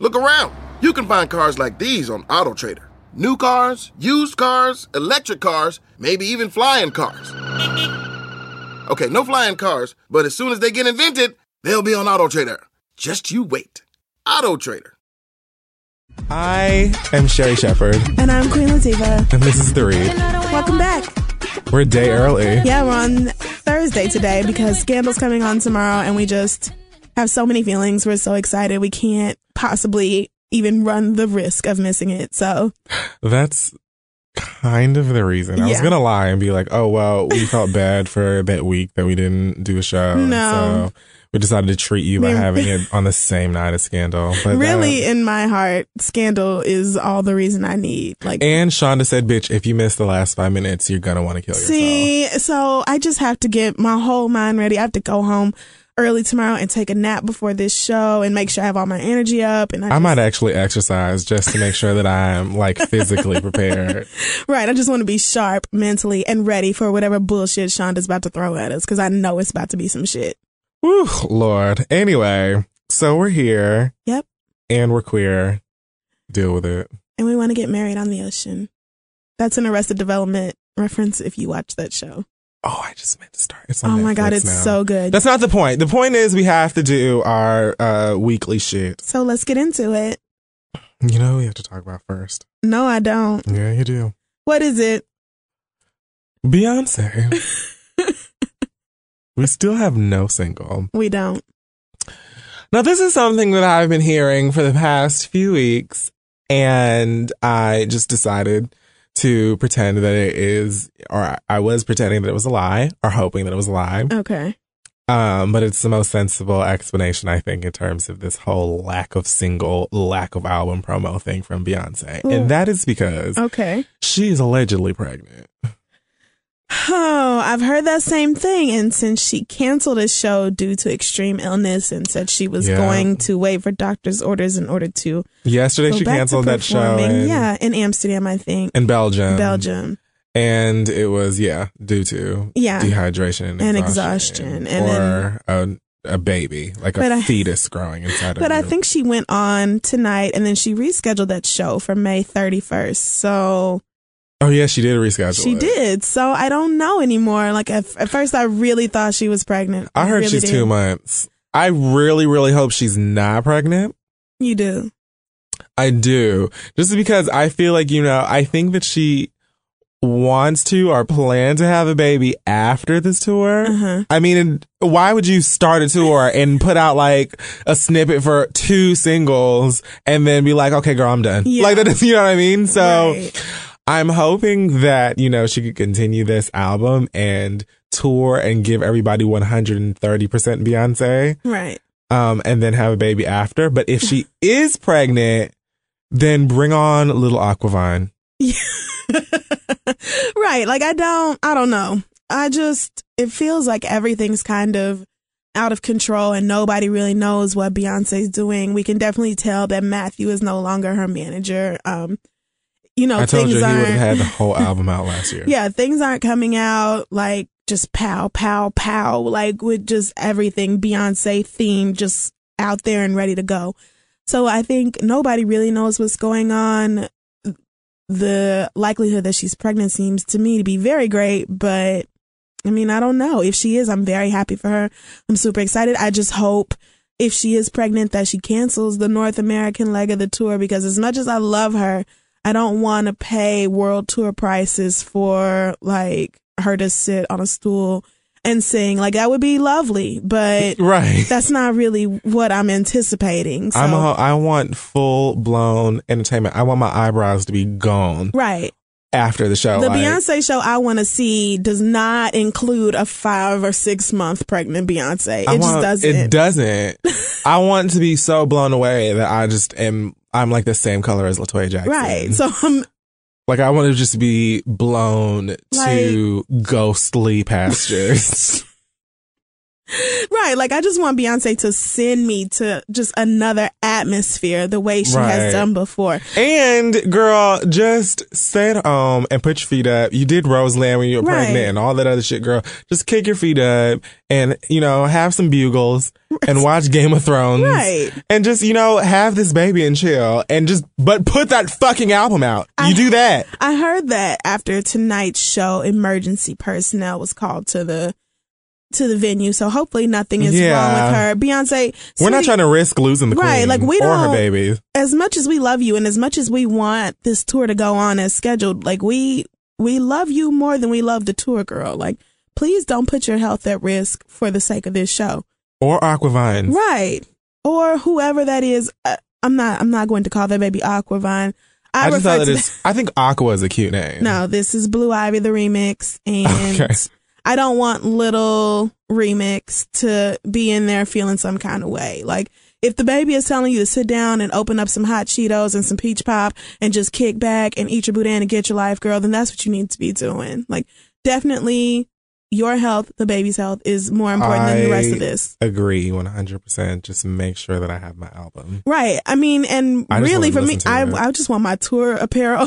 Look around. You can find cars like these on AutoTrader. New cars, used cars, electric cars, maybe even flying cars. Okay, no flying cars, but as soon as they get invented, they'll be on AutoTrader. Just you wait. AutoTrader. I am Sherry Shepherd. And I'm Queen Latifah. And this is The Read. Welcome back. We're a day early. Yeah, we're on Thursday today because Scandal's coming on tomorrow and we just have so many feelings. We're so excited. We can't possibly even run the risk of missing it. So that's kind of the reason. I was gonna lie and be like, oh well, we felt bad for that week that we didn't do a show. No. So we decided to treat you by having it on the same night as Scandal. But really, in my heart, Scandal is all the reason I need. Like, and Shonda said, bitch, if you miss the last 5 minutes, you're gonna want to kill yourself. See, so I just have to get my whole mind ready. I have to go home early tomorrow and take a nap before this show and make sure I have all my energy up. And I might actually exercise just to make sure that I'm like physically prepared. Right. I just want to be sharp mentally and ready for whatever bullshit Shonda's about to throw at us because I know it's about to be some shit. Whew, Lord. Anyway, so we're here. Yep. And we're queer. Deal with it. And we want to get married on the ocean. That's an Arrested Development reference if you watch that show. Oh, I just meant to start. It's on Netflix. Oh my God, it's now. So good. That's not the point. The point is we have to do our weekly shit. So let's get into it. You know, we have to talk about first. No, I don't. Yeah, you do. What is it? Beyonce. We still have no single. We don't. Now, this is something that I've been hearing for the past few weeks, and I just decided to pretend that it is, or I was pretending that it was a lie, or hoping that it was a lie. Okay. But it's the most sensible explanation, I think, in terms of this whole lack of single, lack of album promo thing from Beyonce. Ooh. And that is because she's allegedly pregnant. Oh, I've heard that same thing. And since she canceled a show due to extreme illness and said she was going to wait for doctor's orders in order to. Yesterday, she canceled that show. In Amsterdam, I think. In Belgium. And it was, due to dehydration and exhaustion. Or then, a baby, like a fetus growing inside of her. But I think she went on tonight and then she rescheduled that show for May 31st. So. Oh, yeah, she did reschedule. She did. So I don't know anymore. Like, at first, I really thought she was pregnant. I heard she's 2 months. I really, really hope she's not pregnant. You do. I do. Just because I feel like, you know, I think that she wants to or plan to have a baby after this tour. Uh-huh. I mean, why would you start a tour and put out like a snippet for 2 singles and then be like, okay, girl, I'm done. Yeah. Like, that is, you know what I mean? So. Right. I'm hoping that, you know, she could continue this album and tour and give everybody 130% Beyonce. Right. And then have a baby after. But if she is pregnant, then bring on little Aquavine. Yeah. Right. Like, I don't know. I just, it feels like everything's kind of out of control and nobody really knows what Beyonce's doing. We can definitely tell that Matthew is no longer her manager. You know, I told you he would have had the whole album out last year. Yeah, things aren't coming out like just pow, pow, pow, like with just everything Beyonce themed just out there and ready to go. So I think nobody really knows what's going on. The likelihood that she's pregnant seems to me to be very great, but I mean, I don't know. If she is, I'm very happy for her. I'm super excited. I just hope if she is pregnant that she cancels the North American leg of the tour because as much as I love her, I don't want to pay world tour prices for like her to sit on a stool and sing. Like that would be lovely, but that's not really what I'm anticipating. So. I want full blown entertainment. I want my eyebrows to be gone. Right. after the show. The Beyonce show I want to see does not include a 5 or 6 month pregnant Beyonce. It just doesn't. I want to be so blown away that I just am. I'm like the same color as LaToya Jackson. Right. So I'm. Like, I want to just be blown to ghostly pastures. Right. Like, I just want Beyonce to send me to just another atmosphere the way she has done before. And, girl, just stay at home and put your feet up. You did Roseland when you were pregnant and all that other shit, girl. Just kick your feet up and, you know, have some bugles and watch Game of Thrones. Right. And just, you know, have this baby and chill and just, but put that fucking album out. You do that. I heard that after tonight's show, emergency personnel was called to the venue, so hopefully nothing is wrong with her. Beyonce, we're not trying to risk losing the queen like we or her babies. As much as we love you and as much as we want this tour to go on as scheduled, like we love you more than we love the tour, girl. Like, please don't put your health at risk for the sake of this show. Or Aquavine. Right. Or whoever that is. I'm not going to call that baby Aquavine. I just thought I think Aqua is a cute name. No, this is Blue Ivy, the remix, and... Okay. I don't want Little Remix to be in there feeling some kind of way. Like, if the baby is telling you to sit down and open up some hot Cheetos and some peach pop and just kick back and eat your boudin and get your life, girl, then that's what you need to be doing. Like, definitely your health, the baby's health, is more important than the rest of this. Agree 100%. Just make sure that I have my album. Right. I mean, and I really for me, I just want my tour apparel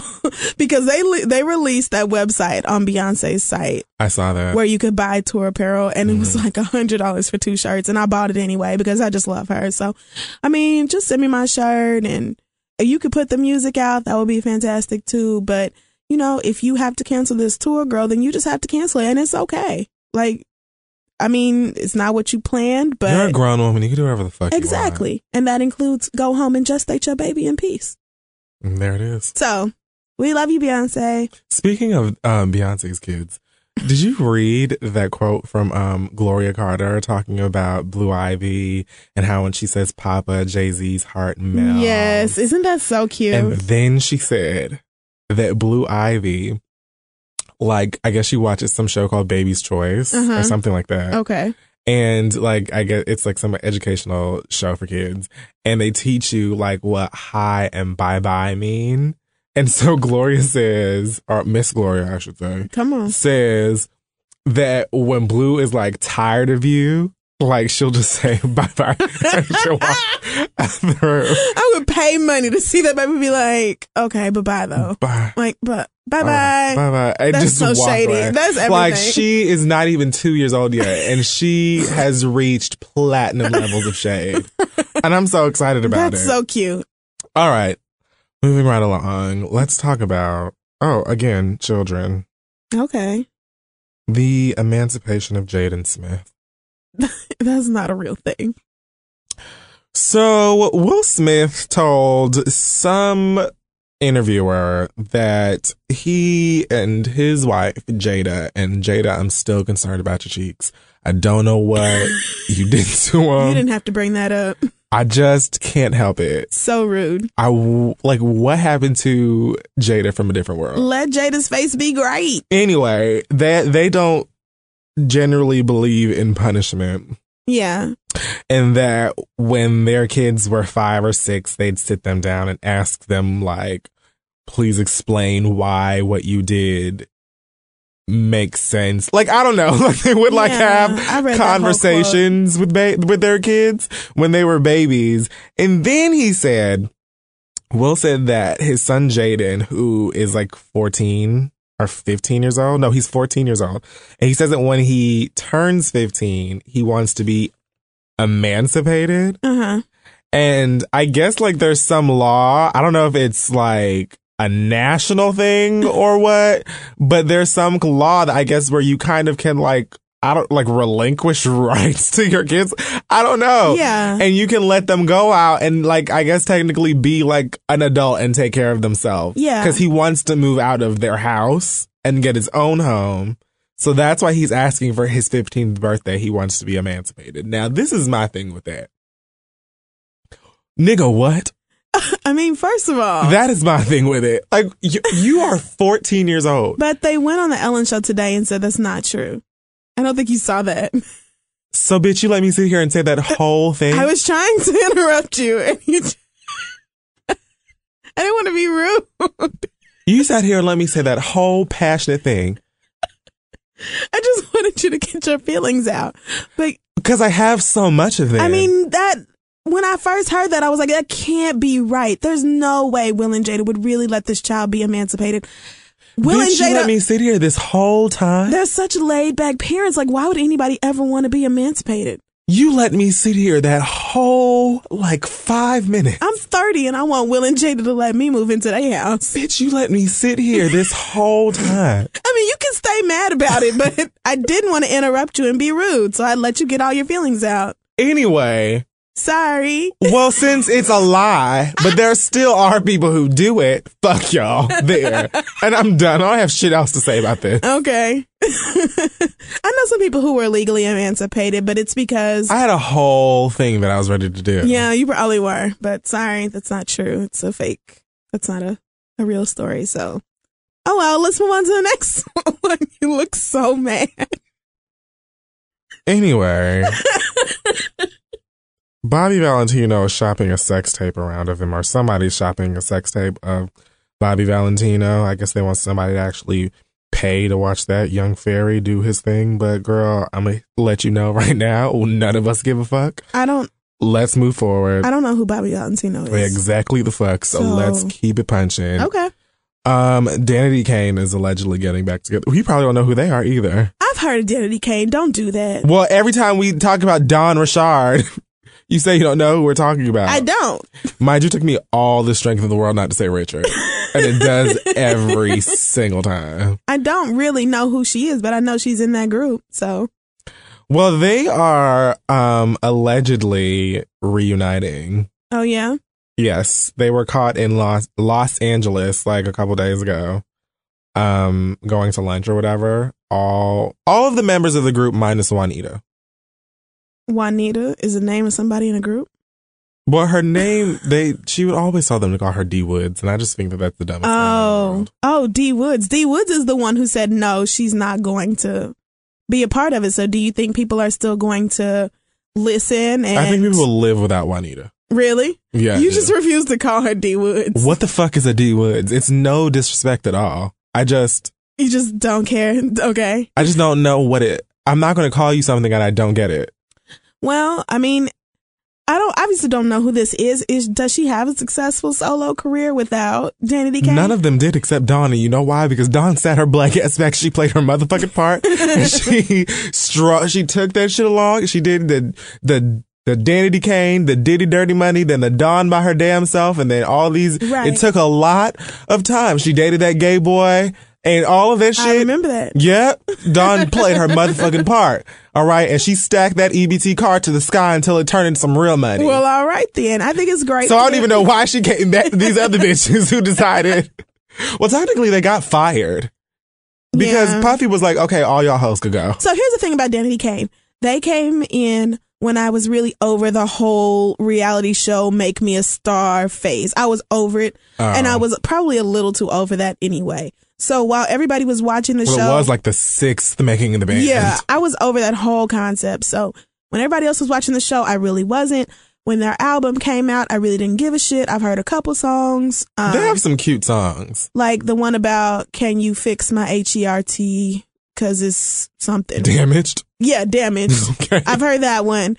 because they released that website on Beyonce's site. I saw that. Where you could buy tour apparel, and it was like $100 for 2 shirts, and I bought it anyway because I just love her. So, I mean, just send me my shirt, and if you could put the music out, that would be fantastic too. But, you know, if you have to cancel this tour, girl, then you just have to cancel it, and it's okay. Like, I mean, it's not what you planned, but you're a grown woman, you can do whatever the fuck you want. Exactly. And that includes go home and just date your baby in peace. And there it is. So, we love you, Beyonce. Speaking of Beyonce's kids, did you read that quote from Gloria Carter talking about Blue Ivy and how when she says Papa, Jay-Z's heart melts? Yes, isn't that so cute? And then she said that Blue Ivy, like, I guess she watches some show called Baby's Choice or something like that. Okay. And, like, I guess it's, like, some educational show for kids. And they teach you, like, what hi and bye-bye mean. And so Gloria says, or Miss Gloria, I should say. Come on. Says that when Blue is, like, tired of you, like, she'll just say bye-bye. I would pay money to see that baby be like, okay, bye-bye, though. Bye. Like, but bye-bye. Bye-bye. That's just so shady. Away. That's everything. Like, she is not even 2 years old yet, and she has reached platinum levels of shade. And I'm so excited about That's it. That's so cute. All right. Moving right along, let's talk about, again, children. Okay. The emancipation of Jaden Smith. That's not a real thing. So, Will Smith told some interviewer that he and his wife, Jada, I'm still concerned about your cheeks. I don't know what you did to him. You didn't have to bring that up. I just can't help it. So rude. Like, what happened to Jada from a different world? Let Jada's face be great. Anyway, they don't generally believe in punishment. Yeah. And that when their kids were 5 or 6, they'd sit them down and ask them, like, please explain why what you did makes sense. Like, I don't know. Like, they would have conversations with their kids when they were babies. And then he said, Will said that his son Jaden, who is like 14 or 15 years old. No, he's 14 years old. And he says that when he turns 15, he wants to be emancipated. Uh-huh. And I guess, like, there's some law. I don't know if it's like a national thing or what, but there's some law that I guess where you kind of can, like, I don't, like, relinquish rights to your kids. I don't know. Yeah. And you can let them go out and, like, I guess technically be like an adult and take care of themselves. Yeah. Because he wants to move out of their house and get his own home. So that's why he's asking for his 15th birthday. He wants to be emancipated. Now, this is my thing with that. Nigga, what? I mean, first of all, that is my thing with it. Like, you are 14 years old. But they went on the Ellen show today and said that's not true. I don't think you saw that. So, bitch, you let me sit here and say that whole thing? I was trying to interrupt you, and you. I didn't want to be rude. You sat here and let me say that whole passionate thing. I just wanted you to get your feelings out. Because I have so much of it. I mean, that. When I first heard that, I was like, that can't be right. There's no way Will and Jada would really let this child be emancipated. Will and Jada, let me sit here this whole time? They're such laid back parents. Like, why would anybody ever want to be emancipated? You let me sit here that whole, 5 minutes. I'm 30 and I want Will and Jada to let me move into their house. Bitch, you let me sit here this whole time. I mean, you can stay mad about it, but I didn't want to interrupt you and be rude. So I let you get all your feelings out. Anyway. Sorry. Well, since it's a lie, but there still are people who do it, fuck y'all there. And I'm done. I don't have shit else to say about this. Okay. I know some people who were legally emancipated, but it's because... I had a whole thing that I was ready to do. Yeah, you probably were, but sorry, that's not true. It's a fake. That's not a real story, so... Oh, well, let's move on to the next one. You look so mad. Anyway... Bobby Valentino is shopping a sex tape around of him, or somebody's shopping a sex tape of Bobby Valentino. I guess they want somebody to actually pay to watch that young fairy do his thing. But girl, I'm going to let you know right now, none of us give a fuck. Let's move forward. I don't know who Bobby Valentino is. Exactly the fuck. So let's keep it punching. Okay. Danity Kane is allegedly getting back together. We probably don't know who they are either. I've heard of Danity Kane. Don't do that. Well, every time we talk about Don Richard... You say you don't know who we're talking about. I don't. Mind you, it took me all the strength in the world not to say Richard. And it does every single time. I don't really know who she is, but I know she's in that group, so. Well, they are allegedly reuniting. Oh, yeah? Yes. They were caught in Los Angeles a couple days ago, going to lunch or whatever. All of the members of the group minus Juanita. Juanita is the name of somebody in a group? Well, her name, she would always tell them to call her D Woods, and I just think that that's the dumbest thing in the world. Oh, D Woods. D Woods is the one who said, no, she's not going to be a part of it. So do you think people are still going to listen? And I think people will live without Juanita. Really? Yeah. You just refuse to call her D Woods. What the fuck is a D Woods? It's no disrespect at all. You just don't care? Okay. I just don't know what I'm not going to call you something and I don't get it. Well, I mean, I obviously don't know who this is. Does she have a successful solo career without Danity Kane? None of them did except Donnie. You know why? Because Don sat her black ass back. She played her motherfucking part. And she took that shit along. She did the Danity Kane, the Diddy Dirty Money, then the Don by her damn self, and then all these. Right. It took a lot of time. She dated that gay boy. And all of that shit. I remember that. Yeah. Don played her motherfucking part. All right. And she stacked that EBT card to the sky until it turned into some real money. Well, all right then. I think it's great. So I don't even know why she came back to these other bitches who decided. Well, technically they got fired. Because Puffy was like, okay, all y'all hoes could go. So here's the thing about Danity Kane. They came in when I was really over the whole reality show Make Me a Star phase. I was over it. And I was probably a little too over that anyway. So while everybody was watching the show... It was the sixth Making of the Band. Yeah, I was over that whole concept. So when everybody else was watching the show, I really wasn't. When their album came out, I really didn't give a shit. I've heard a couple songs. They have some cute songs. Like the one about, can you fix my HERT? Because it's something. Damaged? Yeah, Damaged. Okay. I've heard that one.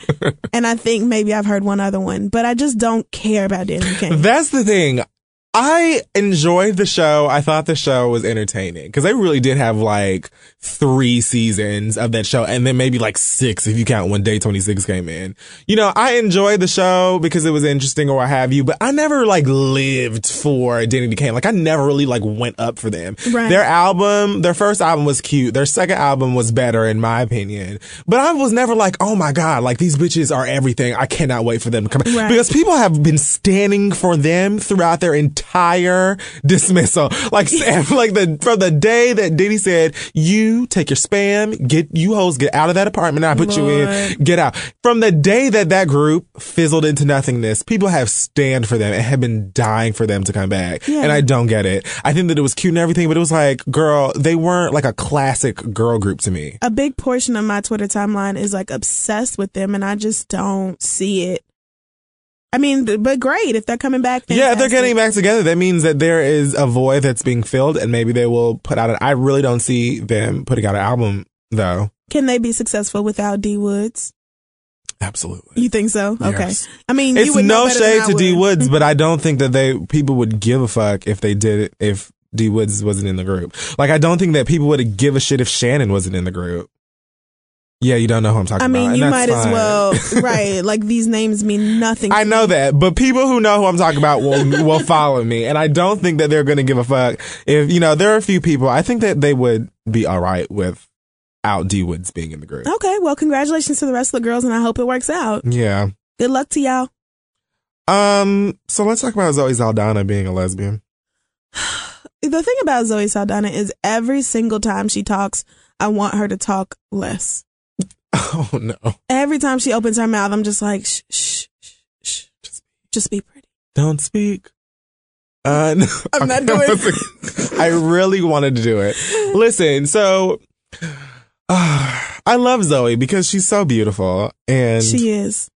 And I think maybe I've heard one other one. But I just don't care about Danity Kane. That's the thing. I enjoyed the show. I thought the show was entertaining because they really did have 3 seasons of that show and then maybe 6 if you count when Day 26 came in. You know, I enjoyed the show because it was interesting or what have you, but I never lived for Danity Kane. I never really went up for them. Right. Their first album was cute. Their second album was better in my opinion, but I was never oh my God, these bitches are everything. I cannot wait for them to come. Right. Because people have been standing for them throughout their entire entire dismissal. Like, from the day that Diddy said, you take your spam, get out of that apartment I put you in, get out. From the day that group fizzled into nothingness, people have stand for them and have been dying for them to come back. Yeah. And I don't get it. I think that it was cute and everything, but it was like, girl, they weren't like a classic girl group to me. A big portion of my Twitter timeline is like obsessed with them, and I just don't see it. I mean, but great. If they're coming back. Fantastic. Yeah, if they're getting back together, that means that there is a void that's being filled, and maybe they will put out I really don't see them putting out an album, though. Can they be successful without D Woods? Absolutely. You think so? Yes. Okay. I mean, it's you would no shade to D Woods, but I don't think that people would give a fuck if they did it, if D Woods wasn't in the group. Like, I don't think that people would give a shit if Shannon wasn't in the group. Yeah, you don't know who I'm talking about. I mean, you might as well, right? Like, these names mean nothing. I know that, but people who know who I'm talking about will follow me, and I don't think that they're going to give a fuck. If there are a few people, I think that they would be all right without D Woods being in the group. Okay, well, congratulations to the rest of the girls, and I hope it works out. Yeah. Good luck to y'all. So let's talk about Zoe Saldana being a lesbian. The thing about Zoe Saldana is every single time she talks, I want her to talk less. Oh, no. Every time she opens her mouth, I'm just like, shh, shh, shh, shh. Just be pretty. Don't speak. No. I'm not doing it. I really wanted to do it. Listen, so I love Zoe because she's so beautiful. And she is.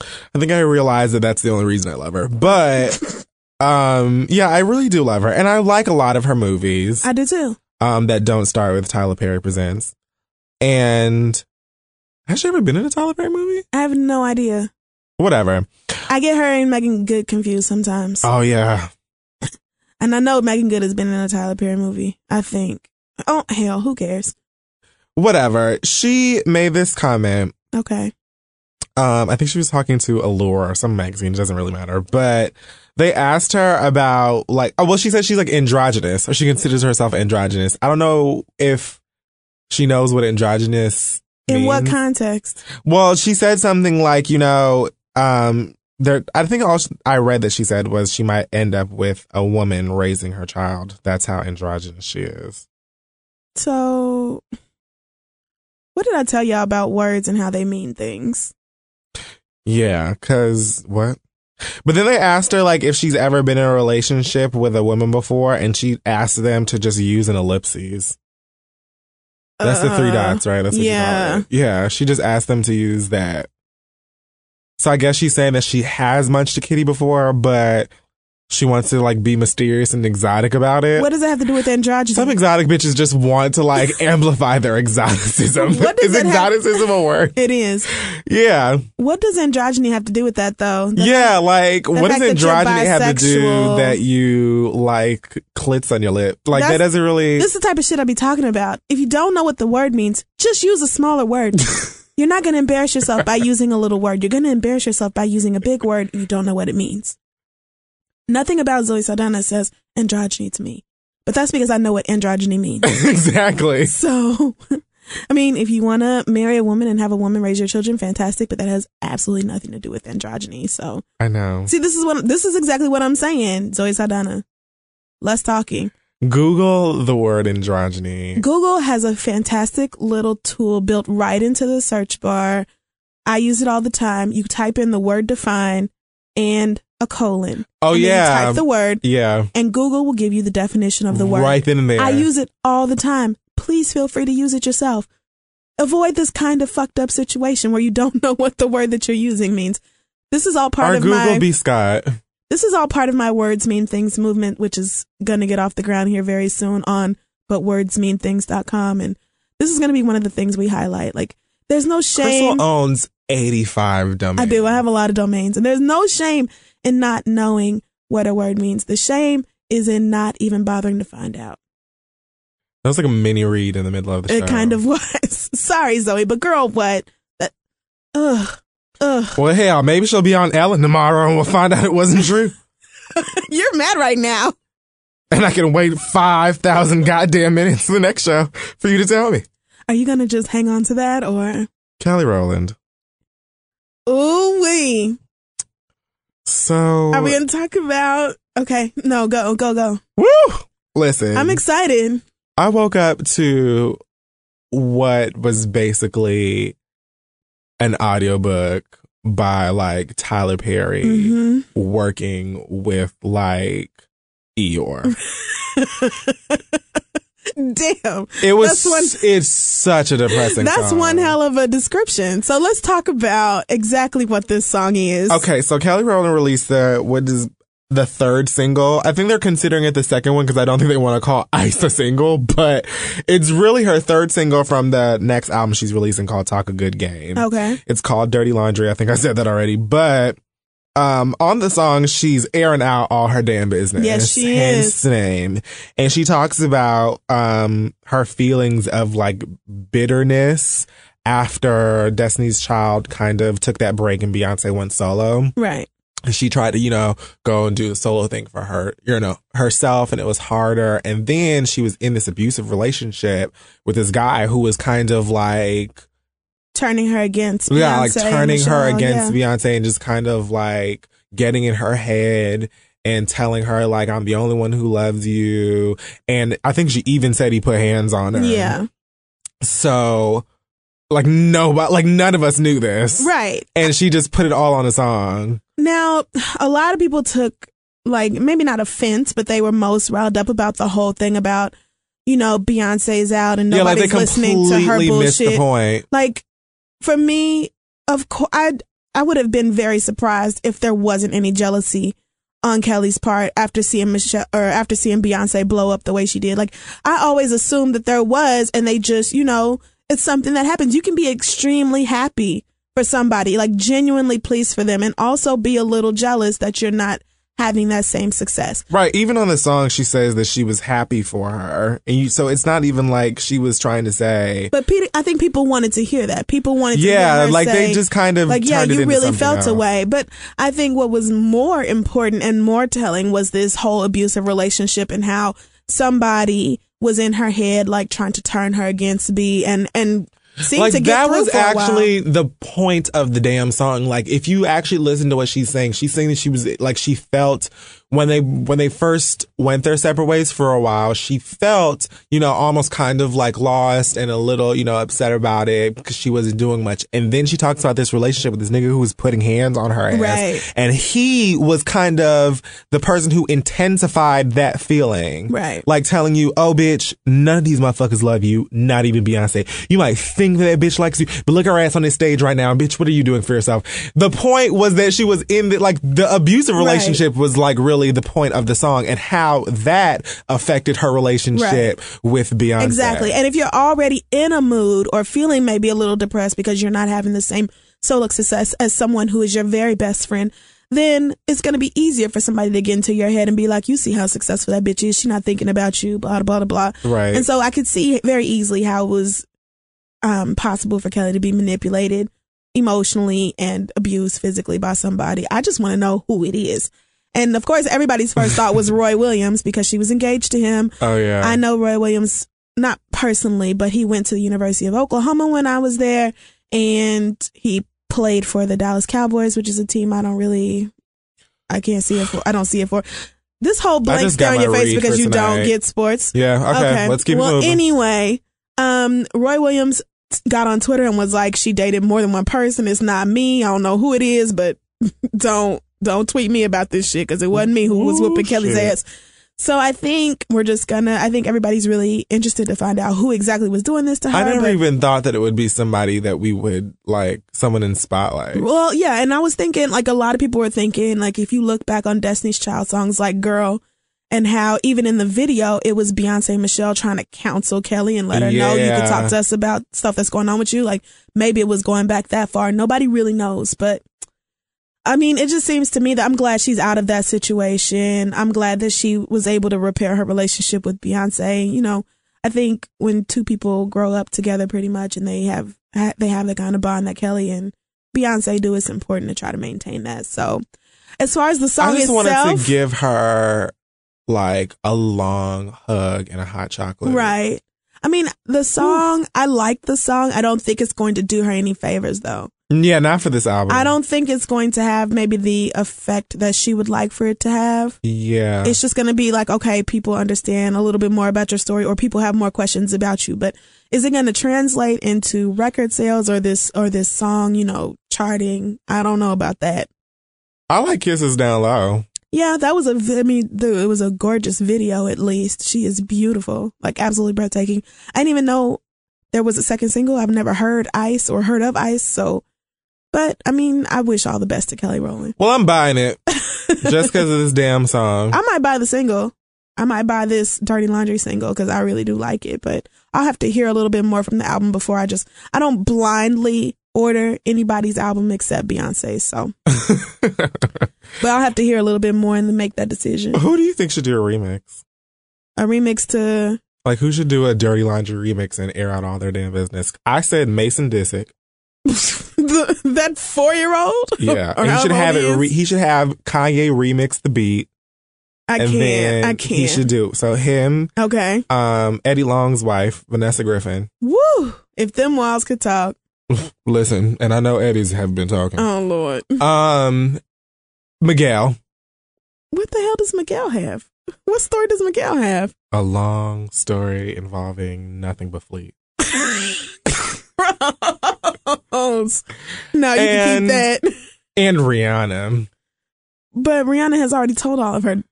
I think I realized that that's the only reason I love her. But, yeah, I really do love her. And I like a lot of her movies. I do, too. That don't start with Tyler Perry Presents. And has she ever been in a Tyler Perry movie? I have no idea. Whatever. I get her and Megan Good confused sometimes. Oh, yeah. And I know Megan Good has been in a Tyler Perry movie, I think. Oh, hell, who cares? Whatever. She made this comment. Okay. I think she was talking to Allure or some magazine. It doesn't really matter. But they asked her about, like, oh, well, she said she's, like, androgynous, or she considers herself androgynous. I don't know if she knows what androgynous means. In what context? Well, she said something like, I think all I read that she said was she might end up with a woman raising her child. That's how androgynous she is. So, what did I tell y'all about words and how they mean things? Yeah, because what? But then they asked her, like, if she's ever been in a relationship with a woman before, and she asked them to just use an ellipses. That's the three dots, right? That's what you call it. Yeah, she just asked them to use that. So I guess she's saying that she has munched a kitty before, but she wants to, like, be mysterious and exotic about it. What does that have to do with androgyny? Some exotic bitches just want to, like, amplify their exoticism. Is exoticism a word? It is. Yeah. What does androgyny have to do with that, though? What does androgyny have to do that you like clits on your lip? Like, that doesn't really... This is the type of shit I be talking about. If you don't know what the word means, just use a smaller word. You're not going to embarrass yourself by using a little word. You're going to embarrass yourself by using a big word and you don't know what it means. Nothing about Zoe Saldana says androgyny to me, but that's because I know what androgyny means. Exactly. So, I mean, if you want to marry a woman and have a woman raise your children, fantastic, but that has absolutely nothing to do with androgyny. So I know. See, this is exactly what I'm saying. Zoe Saldana, less talking. Google the word androgyny. Google has a fantastic little tool built right into the search bar. I use it all the time. You type in the word define and a colon. Oh, and yeah. Type the word. Yeah. And Google will give you the definition of the word. Right then and there. I use it all the time. Please feel free to use it yourself. Avoid this kind of fucked up situation where you don't know what the word that you're using means. This is all part of my... Our Google be Scott. This is all part of my Words Mean Things movement, which is going to get off the ground here very soon on butwordsmeanthings.com. And this is going to be one of the things we highlight. Like, there's no shame. Crystal owns 85 domains. I do. I have a lot of domains. And there's no shame in not knowing what a word means. The shame is in not even bothering to find out. That was like a mini read in the middle of the show. It kind of was. Sorry, Zoe, but girl, what? Well, hell, maybe she'll be on Ellen tomorrow and we'll find out it wasn't true. You're mad right now. And I can wait 5,000 goddamn minutes to the next show for you to tell me. Are you going to just hang on to that or? Kelly Rowland. Ooh-wee. So, are we going to talk about Okay. No, go. Woo! Listen. I'm excited. I woke up to what was basically an audiobook by like Tyler Perry working with like Eeyore. Damn. It was it's such a depressing that's song. One hell of a description. So let's talk about exactly what this song is. Okay, so Kelly Rowland released the third single. I think they're considering it the second one because I don't think they want to call Ice a single, but it's really her third single from the next album she's releasing called Talk a Good Game. Okay. It's called Dirty Laundry. I think I said that already, but on the song, she's airing out all her damn business. Yes, she is. Name. And she talks about her feelings of like bitterness after Destiny's Child kind of took that break and Beyonce went solo. Right. And she tried to, go and do the solo thing for her, herself. And it was harder. And then she was in this abusive relationship with this guy who was kind of like turning her against Beyonce. Yeah, like turning her against Beyonce and just kind of like getting in her head and telling her, like, I'm the only one who loves you. And I think she even said he put hands on her. Yeah. So like nobody, like none of us knew this. Right. And she just put it all on a song. Now, a lot of people took, like, maybe not offense, but they were most riled up about the whole thing about, Beyonce's out and nobody's listening to her bullshit. Missed the point. Like, for me, of course, I would have been very surprised if there wasn't any jealousy on Kelly's part after seeing Michelle or after seeing Beyonce blow up the way she did. Like, I always assumed that there was, and they just, it's something that happens. You can be extremely happy for somebody, like genuinely pleased for them, and also be a little jealous that you're not having that same success. Right. Even on the song, she says that she was happy for her. And so it's not even like she was trying to say. But Peter, I think people wanted to hear that. People wanted to hear her say, they just kind of like, yeah, you really felt a way. But I think what was more important and more telling was this whole abusive relationship and how somebody was in her head, like trying to turn her against B and like that was actually the point of the damn song. Like, if you actually listen to what she's saying that she was like, she felt when they first went their separate ways for a while, she felt, almost kind of like lost and a little, upset about it because she wasn't doing much. And then she talks about this relationship with this nigga who was putting hands on her ass. Right. And he was kind of the person who intensified that feeling. Right. Like telling you, oh, bitch, none of these motherfuckers love you. Not even Beyonce. You might think that bitch likes you, but look her ass on this stage right now. Bitch, what are you doing for yourself? The point was that she was in the abusive relationship was like really the point of the song and how that affected her relationship with Beyonce. Exactly. And if you're already in a mood or feeling maybe a little depressed because you're not having the same solo success as someone who is your very best friend, then it's going to be easier for somebody to get into your head and be like, you see how successful that bitch is. She's not thinking about you, blah, blah, blah, blah. Right. And so I could see very easily how it was possible for Kelly to be manipulated emotionally and abused physically by somebody. I just want to know who it is. And of course, everybody's first thought was Roy Williams because she was engaged to him. Oh, yeah. I know Roy Williams, not personally, but he went to the University of Oklahoma when I was there. And he played for the Dallas Cowboys, which is a team I can't see it for. I don't see it for. This whole blank stare on your face because you don't get sports. Yeah. Okay. Let's keep moving. Well, anyway, Roy Williams got on Twitter and was like, she dated more than one person. It's not me. I don't know who it is, but Don't tweet me about this shit because it wasn't me who was whooping Kelly's ass. So I think we're just gonna. I think everybody's really interested to find out who exactly was doing this to her. I never even thought that it would be somebody that we would like someone in spotlight. Well, yeah, and I was thinking like a lot of people were thinking like if you look back on Destiny's Child songs like Girl and how even in the video it was Beyonce and Michelle trying to counsel Kelly and let her know you can talk to us about stuff that's going on with you. Like maybe it was going back that far. Nobody really knows, but. I mean, it just seems to me that I'm glad she's out of that situation. I'm glad that she was able to repair her relationship with Beyonce. I think when two people grow up together pretty much and they have the kind of bond that Kelly and Beyonce do, it's important to try to maintain that. So as far as the song itself. I just wanted to give her like a long hug and a hot chocolate. Right. I mean, the song, I like the song. I don't think it's going to do her any favors though. Yeah, not for this album. I don't think it's going to have maybe the effect that she would like for it to have. Yeah. It's just going to be like, okay, people understand a little bit more about your story, or people have more questions about you. But is it going to translate into record sales or this song, you know, charting? I don't know about that. I like Kisses Down Low. Yeah, that was it was a gorgeous video, at least. She is beautiful, like absolutely breathtaking. I didn't even know there was a second single. I've never heard Ice or heard of Ice, so. But, I mean, I wish all the best to Kelly Rowland. Well, I'm buying it just because of this damn song. I might buy the single. I might buy this Dirty Laundry single because I really do like it. But I'll have to hear a little bit more from the album before I don't blindly order anybody's album except Beyonce's. So, but I'll have to hear a little bit more and then make that decision. Who do you think should do a remix? A remix to? Like, who should do a Dirty Laundry remix and air out all their damn business? I said Mason Disick. That 4-year-old? Yeah. And he should have Kanye remix the beat. I can't. He should do. So him. Okay. Eddie Long's wife, Vanessa Griffin. Woo. If them walls could talk. Listen, and I know Eddie's have been talking. Oh, Lord. Miguel. What the hell does Miguel have? What story does Miguel have? A long story involving nothing but fleet. No, you can keep that. And Rihanna. But Rihanna has already told all of her.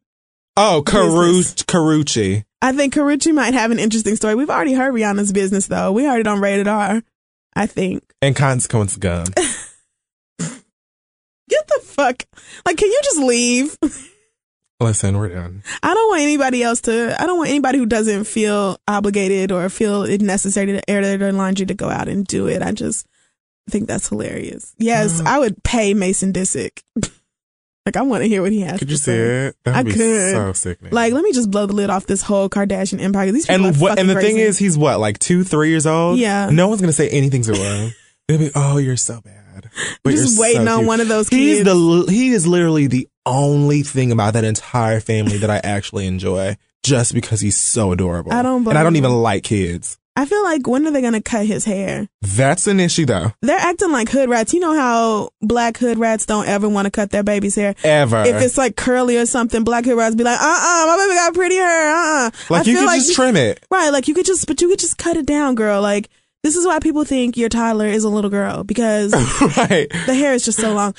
Oh, Karoochie. I think Karoochie might have an interesting story. We've already heard Rihanna's business, though. We heard it on Rated R, I think. And Consequence Gun. Get the fuck. Like, can you just leave? Listen, we're done. I don't want anybody who doesn't feel obligated or feel it necessary to air their laundry to go out and do it. I just think that's hilarious. Yes, I would pay Mason Disick. Like, I want to hear what he has to say. Could you see it? That would be so sickening. Like, let me just blow the lid off this whole Kardashian empire. These people are the thing is, he's what, like 2-3 years old? Yeah. No one's going to say anything's wrong. They'll be, oh, you're so bad. But just waiting on one of those kids. He is literally the only thing about that entire family that I actually enjoy, just because he's so adorable. I don't even like kids. I feel like, when are they going to cut his hair? That's an issue, though. They're acting like hood rats. You know how black hood rats don't ever want to cut their baby's hair? Ever. If it's like curly or something, black hood rats be like, my baby got pretty hair, Like, you could just trim it. Right, like, you could just cut it down, girl. Like, this is why people think your toddler is a little girl, because right. The hair is just so long.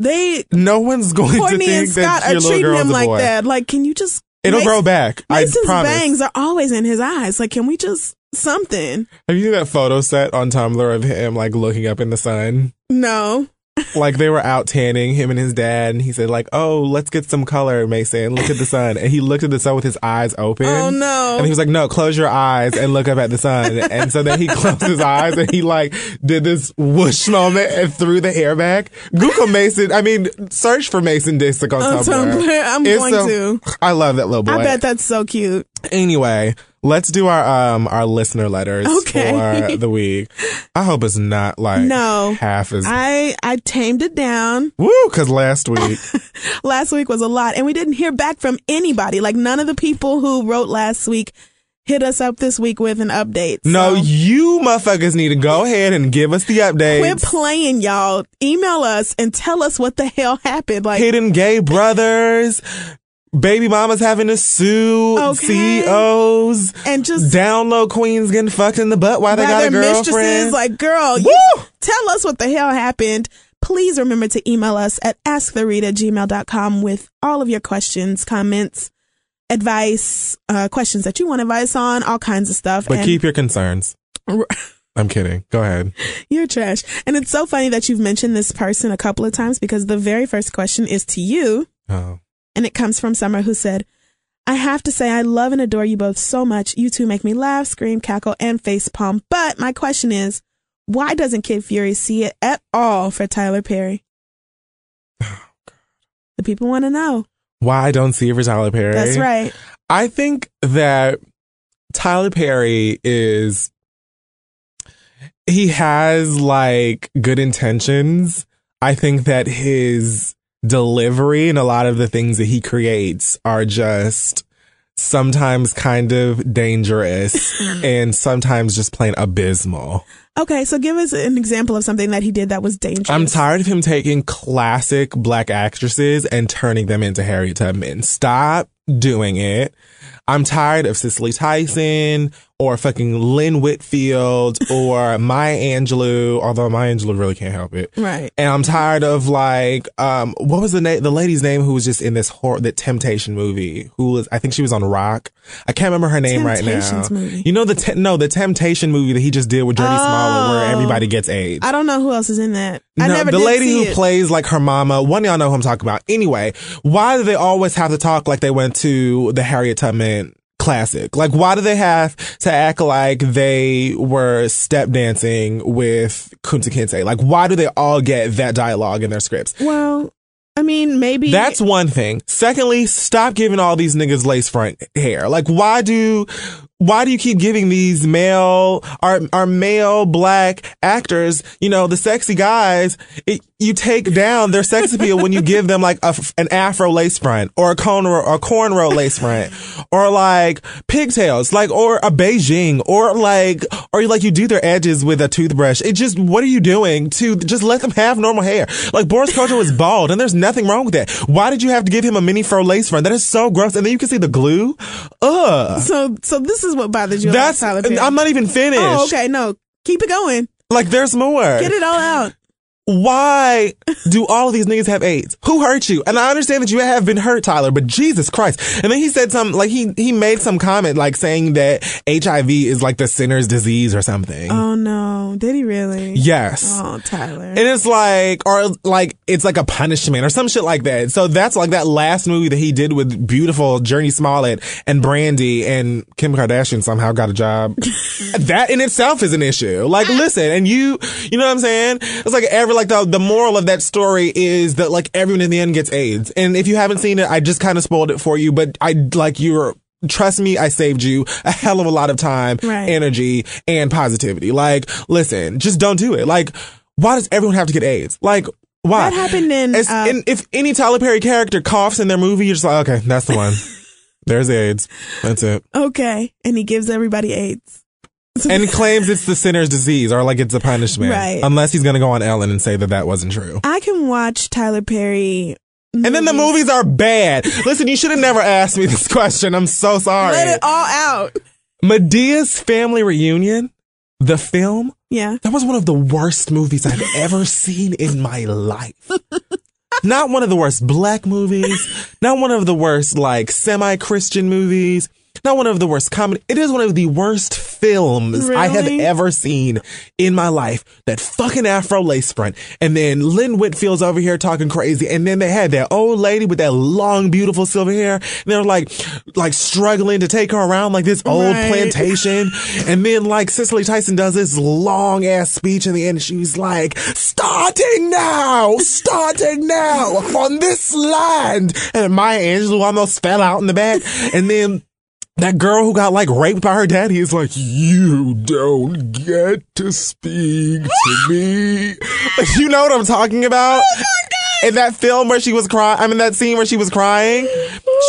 No one's going to think that your little girl is a boy. Courtney and Scott are treating him like that. Like, can you just... It'll grow back, I promise. Mason's bangs are always in his eyes. Like, can we just... Something. Have you seen that photo set on Tumblr of him like looking up in the sun? No. Like, they were out tanning, him and his dad, and he said like, "Oh, let's get some color, Mason. Look at the sun." And he looked at the sun with his eyes open. Oh no! And he was like, "No, close your eyes and look up at the sun." And so then he closed his eyes and he like did this whoosh moment and threw the hair back. Google Mason. I mean, search for Mason Disick on Tumblr. I'm going to. I love that little boy. I bet that's so cute. Anyway. Let's do our listener letters for the week. I hope it's not like half as... I tamed it down. Woo, because last week was a lot, and we didn't hear back from anybody. Like, none of the people who wrote last week hit us up this week with an update. So. No, you motherfuckers need to go ahead and give us the update. Quit playing, y'all. Email us and tell us what the hell happened. Like, hidden gay brothers... Baby mama's having to sue CEOs and just download queens getting fucked in the butt while they got a girlfriend. Mistresses, like, girl, you tell us what the hell happened. Please remember to email us at asktheread@gmail.com with all of your questions, comments, advice, questions that you want advice on, all kinds of stuff. But keep your concerns. I'm kidding. Go ahead. You're trash. And it's so funny that you've mentioned this person a couple of times, because the very first question is to you. Oh. And it comes from Summer, who said, "I have to say I love and adore you both so much. You two make me laugh, scream, cackle, and facepalm. But my question is, why doesn't Kid Fury see it at all for Tyler Perry?" Oh, God. The people want to know. Why I don't see it for Tyler Perry? That's right. I think that Tyler Perry he has like good intentions. I think that his delivery and a lot of the things that he creates are just sometimes kind of dangerous, and sometimes just plain abysmal. Okay, so give us an example of something that he did that was dangerous. I'm tired of him taking classic black actresses and turning them into Harriet Tubman. Stop doing it. I'm tired of Cicely Tyson or fucking Lynn Whitfield or Maya Angelou, although Maya Angelou really can't help it. Right. And I'm tired of like, what was the lady's name who was just in this the Temptation movie, who was, I think she was on Rock. I can't remember her name right now. Movie. You know, the Temptation movie that he just did with Jodie Smollett where everybody gets AIDS. I don't know who else is in that. The lady who plays like her mama, one of y'all know who I'm talking about. Anyway, why do they always have to talk like they went to the Harriet Tubman classic? Like, why do they have to act like they were step dancing with Kunta Kinte? Like, why do they all get that dialogue in their scripts? Well, I mean, maybe that's one thing. Secondly, stop giving all these niggas lace front hair. Like, why do you keep giving these male black actors, you know, the sexy guys, you take down their sex appeal when you give them like an afro lace front or a cornrow lace front or like pigtails, like, or a Beijing or you do their edges with a toothbrush. It just, what are you doing to just let them have normal hair? Like, Boris Kojo is bald and there's nothing wrong with that. Why did you have to give him a mini fro lace front? That is so gross. And then you can see the glue. Ugh. So this is what bothers you. That's about Tyler Perry. I'm not even finished. Oh, okay, no. Keep it going. Like, there's more. Get it all out. Why do all of these niggas have AIDS? Who hurt you? And I understand that you have been hurt, Tyler, but Jesus Christ. And then he said something, like, he made some comment, like, saying that HIV is, like, the sinner's disease or something. Oh, no. Did he really? Yes. Oh, Tyler. And it's like, or, like, it's like a punishment or some shit like that. So that's, like, that last movie that he did with beautiful Jodie Smollett and Brandy, and Kim Kardashian somehow got a job. That in itself is an issue. Like, listen, and you know what I'm saying? It's like every, like, the moral of that story is that, like, everyone in the end gets AIDS. And if you haven't seen it, I just kind of spoiled it for you, but trust me, I saved you a hell of a lot of time, energy, and positivity. Like, listen, just don't do it. Like, why does everyone have to get AIDS? Like, why? That happened and if any Tyler Perry character coughs in their movie, you're just like, okay, that's the one. There's AIDS. That's it. Okay. And he gives everybody AIDS. And claims it's the sinner's disease or like it's a punishment. Right. Unless he's going to go on Ellen and say that that wasn't true. I can watch Tyler Perry movies. And then the movies are bad. Listen, you should have never asked me this question. I'm so sorry. Let it all out. Medea's Family Reunion, the film. Yeah. That was one of the worst movies I've ever seen in my life. Not one of the worst black movies. Not one of the worst like semi-Christian movies. Not one of the worst comedy. It is one of the worst films I have ever seen in my life. That fucking afro lace front. And then Lynn Whitfield's over here talking crazy. And then they had that old lady with that long, beautiful silver hair. And they're like struggling to take her around like this old plantation. And then like Cicely Tyson does this long ass speech in the end. And she's like, starting now on this land. And Maya Angelou almost fell out in the back. And then that girl who got like raped by her daddy is like, you don't get to speak to me. Like, you know what I'm talking about? Oh my God. In that film where she was crying, I mean that scene where she was crying,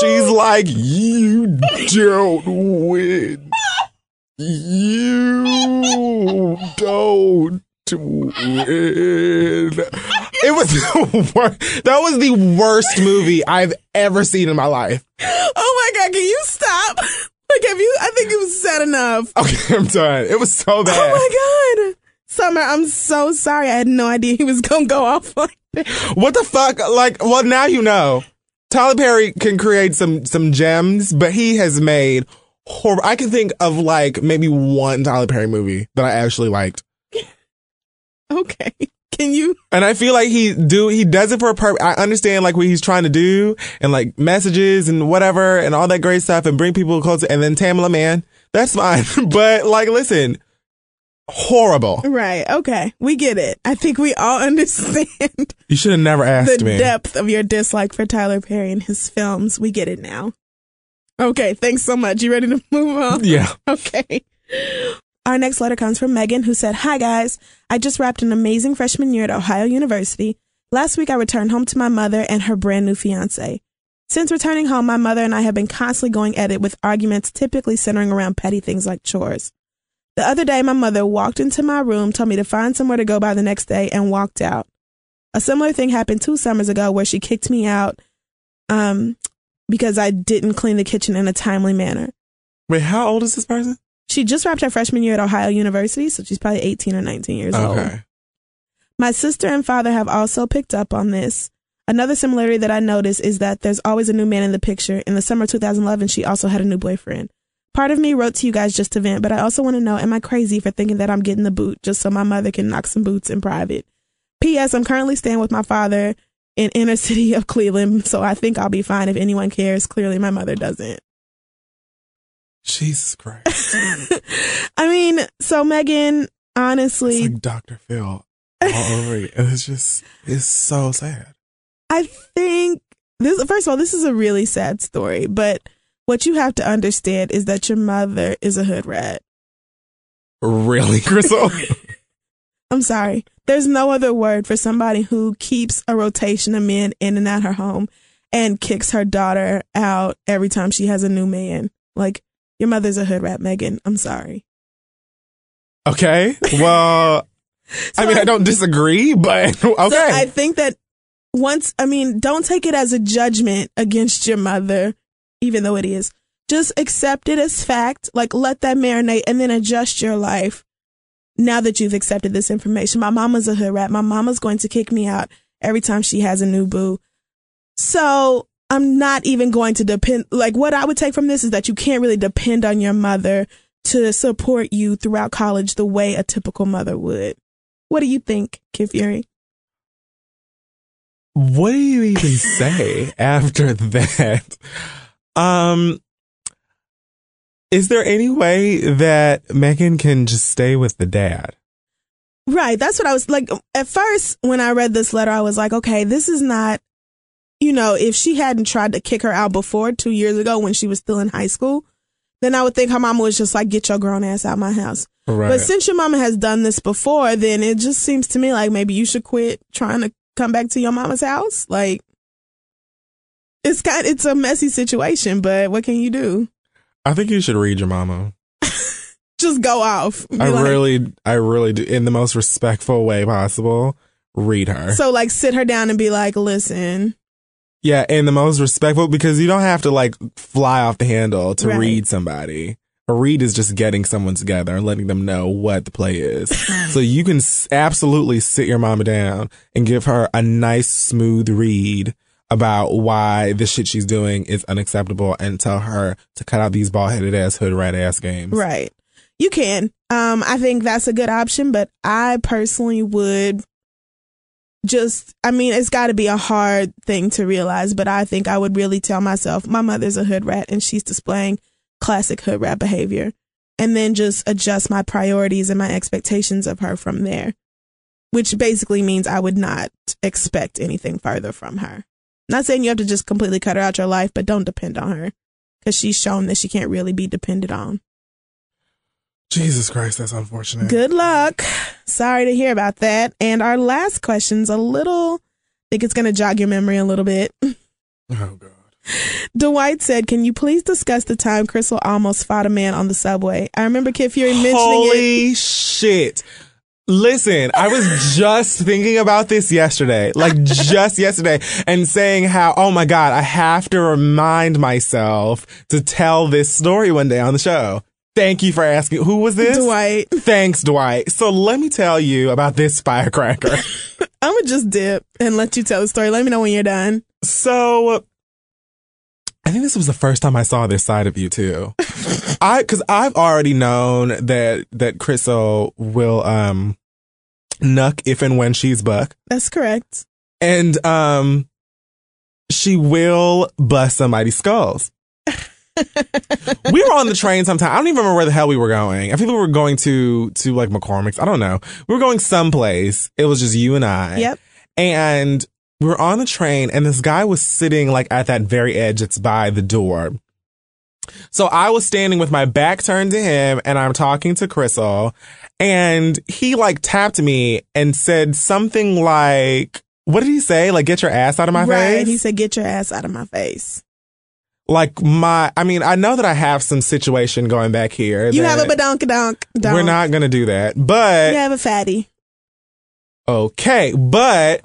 she's like, you don't win. You don't win. It was the worst. That was the worst movie I've ever seen in my life. Oh my God, can you stop? Like, I think it was sad enough. Okay, I'm done. It was so bad. Oh my God. Summer, I'm so sorry. I had no idea he was going to go off like that. What the fuck? Like, well, now you know. Tyler Perry can create some gems, but he has made horrible. I can think of like maybe one Tyler Perry movie that I actually liked. Okay. Can you? And I feel like he does it for a purpose. I understand like what he's trying to do and like messages and whatever and all that great stuff and bring people closer. And then Tamela Mann, that's fine. But like, listen, horrible. Right. Okay. We get it. I think we all understand. You should have never asked me. The depth of your dislike for Tyler Perry and his films. We get it now. Okay. Thanks so much. You ready to move on? Yeah. Okay. Our next letter comes from Megan, who said, "Hi guys, I just wrapped an amazing freshman year at Ohio University. Last week I returned home to my mother and her brand new fiance. Since returning home, my mother and I have been constantly going at it with arguments typically centering around petty things like chores. The other day, my mother walked into my room, told me to find somewhere to go by the next day, and walked out. A similar thing happened 2 summers ago where she kicked me out because I didn't clean the kitchen in a timely manner. Wait, how old is this person? She just wrapped her freshman year at Ohio University, so she's probably 18 or 19 years old. My sister and father have also picked up on this. Another similarity that I noticed is that there's always a new man in the picture. In the summer of 2011, she also had a new boyfriend. Part of me wrote to you guys just to vent, but I also want to know, am I crazy for thinking that I'm getting the boot just so my mother can knock some boots in private? P.S. I'm currently staying with my father in inner city of Cleveland, so I think I'll be fine if anyone cares. Clearly, my mother doesn't. Jesus Christ. I mean, so Megan, honestly. It's like Dr. Phil all over again. It's just, it's so sad. I think, first of all, this is a really sad story, but what you have to understand is that your mother is a hood rat. Really, Crystal? I'm sorry. There's no other word for somebody who keeps a rotation of men in and out her home and kicks her daughter out every time she has a new man. Like, your mother's a hood rat, Megan. I'm sorry. Okay. Well, so I mean, I don't disagree, but okay. So I think that don't take it as a judgment against your mother, even though it is. Just accept it as fact. Like, let that marinate and then adjust your life now that you've accepted this information. My mama's a hood rat. My mama's going to kick me out every time she has a new boo. So I'm not even going to depend. Like, what I would take from this is that you can't really depend on your mother to support you throughout college the way a typical mother would. What do you think, Kid Fury? What do you even say after that? Is there any way that Megan can just stay with the dad? Right. That's what I was like. At first, when I read this letter, I was like, okay, this is not. You know, if she hadn't tried to kick her out before 2 years ago when she was still in high school, then I would think her mama was just like, get your grown ass out of my house. Right. But since your mama has done this before, then it just seems to me like maybe you should quit trying to come back to your mama's house. Like, it's a messy situation, but what can you do? I think you should read your mama. Just go off. I really do. In the most respectful way possible, read her. So like sit her down and be like, listen. Yeah, and the most respectful, because you don't have to, like, fly off the handle to read somebody. A read is just getting someone together and letting them know what the play is. So you can absolutely sit your mama down and give her a nice, smooth read about why the shit she's doing is unacceptable and tell her to cut out these bald-headed ass, hood rat-ass games. Right. You can. I think that's a good option, but I personally would... it's got to be a hard thing to realize, but I think I would really tell myself my mother's a hood rat and she's displaying classic hood rat behavior, and then just adjust my priorities and my expectations of her from there, which basically means I would not expect anything further from her. Not saying you have to just completely cut her out your life, but don't depend on her because she's shown that she can't really be depended on. Jesus Christ, that's unfortunate. Good luck. Sorry to hear about that. And our last question's I think it's going to jog your memory a little bit. Oh, God. Dwight said, can you please discuss the time Crystal almost fought a man on the subway? I remember Kid Fury mentioning Holy shit. Listen, I was just thinking about this yesterday, and saying how, oh my God, I have to remind myself to tell this story one day on the show. Thank you for asking. Who was this? Dwight. Thanks, Dwight. So let me tell you about this firecracker. I'm going to just dip and let you tell the story. Let me know when you're done. So I think this was the first time I saw this side of you, too. Because I've already known that Crystal will nuck if and when she's buck. That's correct. And she will bust somebody's skulls. We were on the train sometime. I don't even remember where the hell we were going. I think we were going to like McCormick's. I don't know. We were going someplace. It was just you and I. Yep. And we were on the train and this guy was sitting like at that very edge. It's by the door. So I was standing with my back turned to him and I'm talking to Crystal and he like tapped me and said something like, What did he say? Like, get your ass out of my face? Right, he said, get your ass out of my face. Like, I know that I have some situation going back here. You have a badonkadonk. We're not going to do that, but... You have a fatty. Okay, but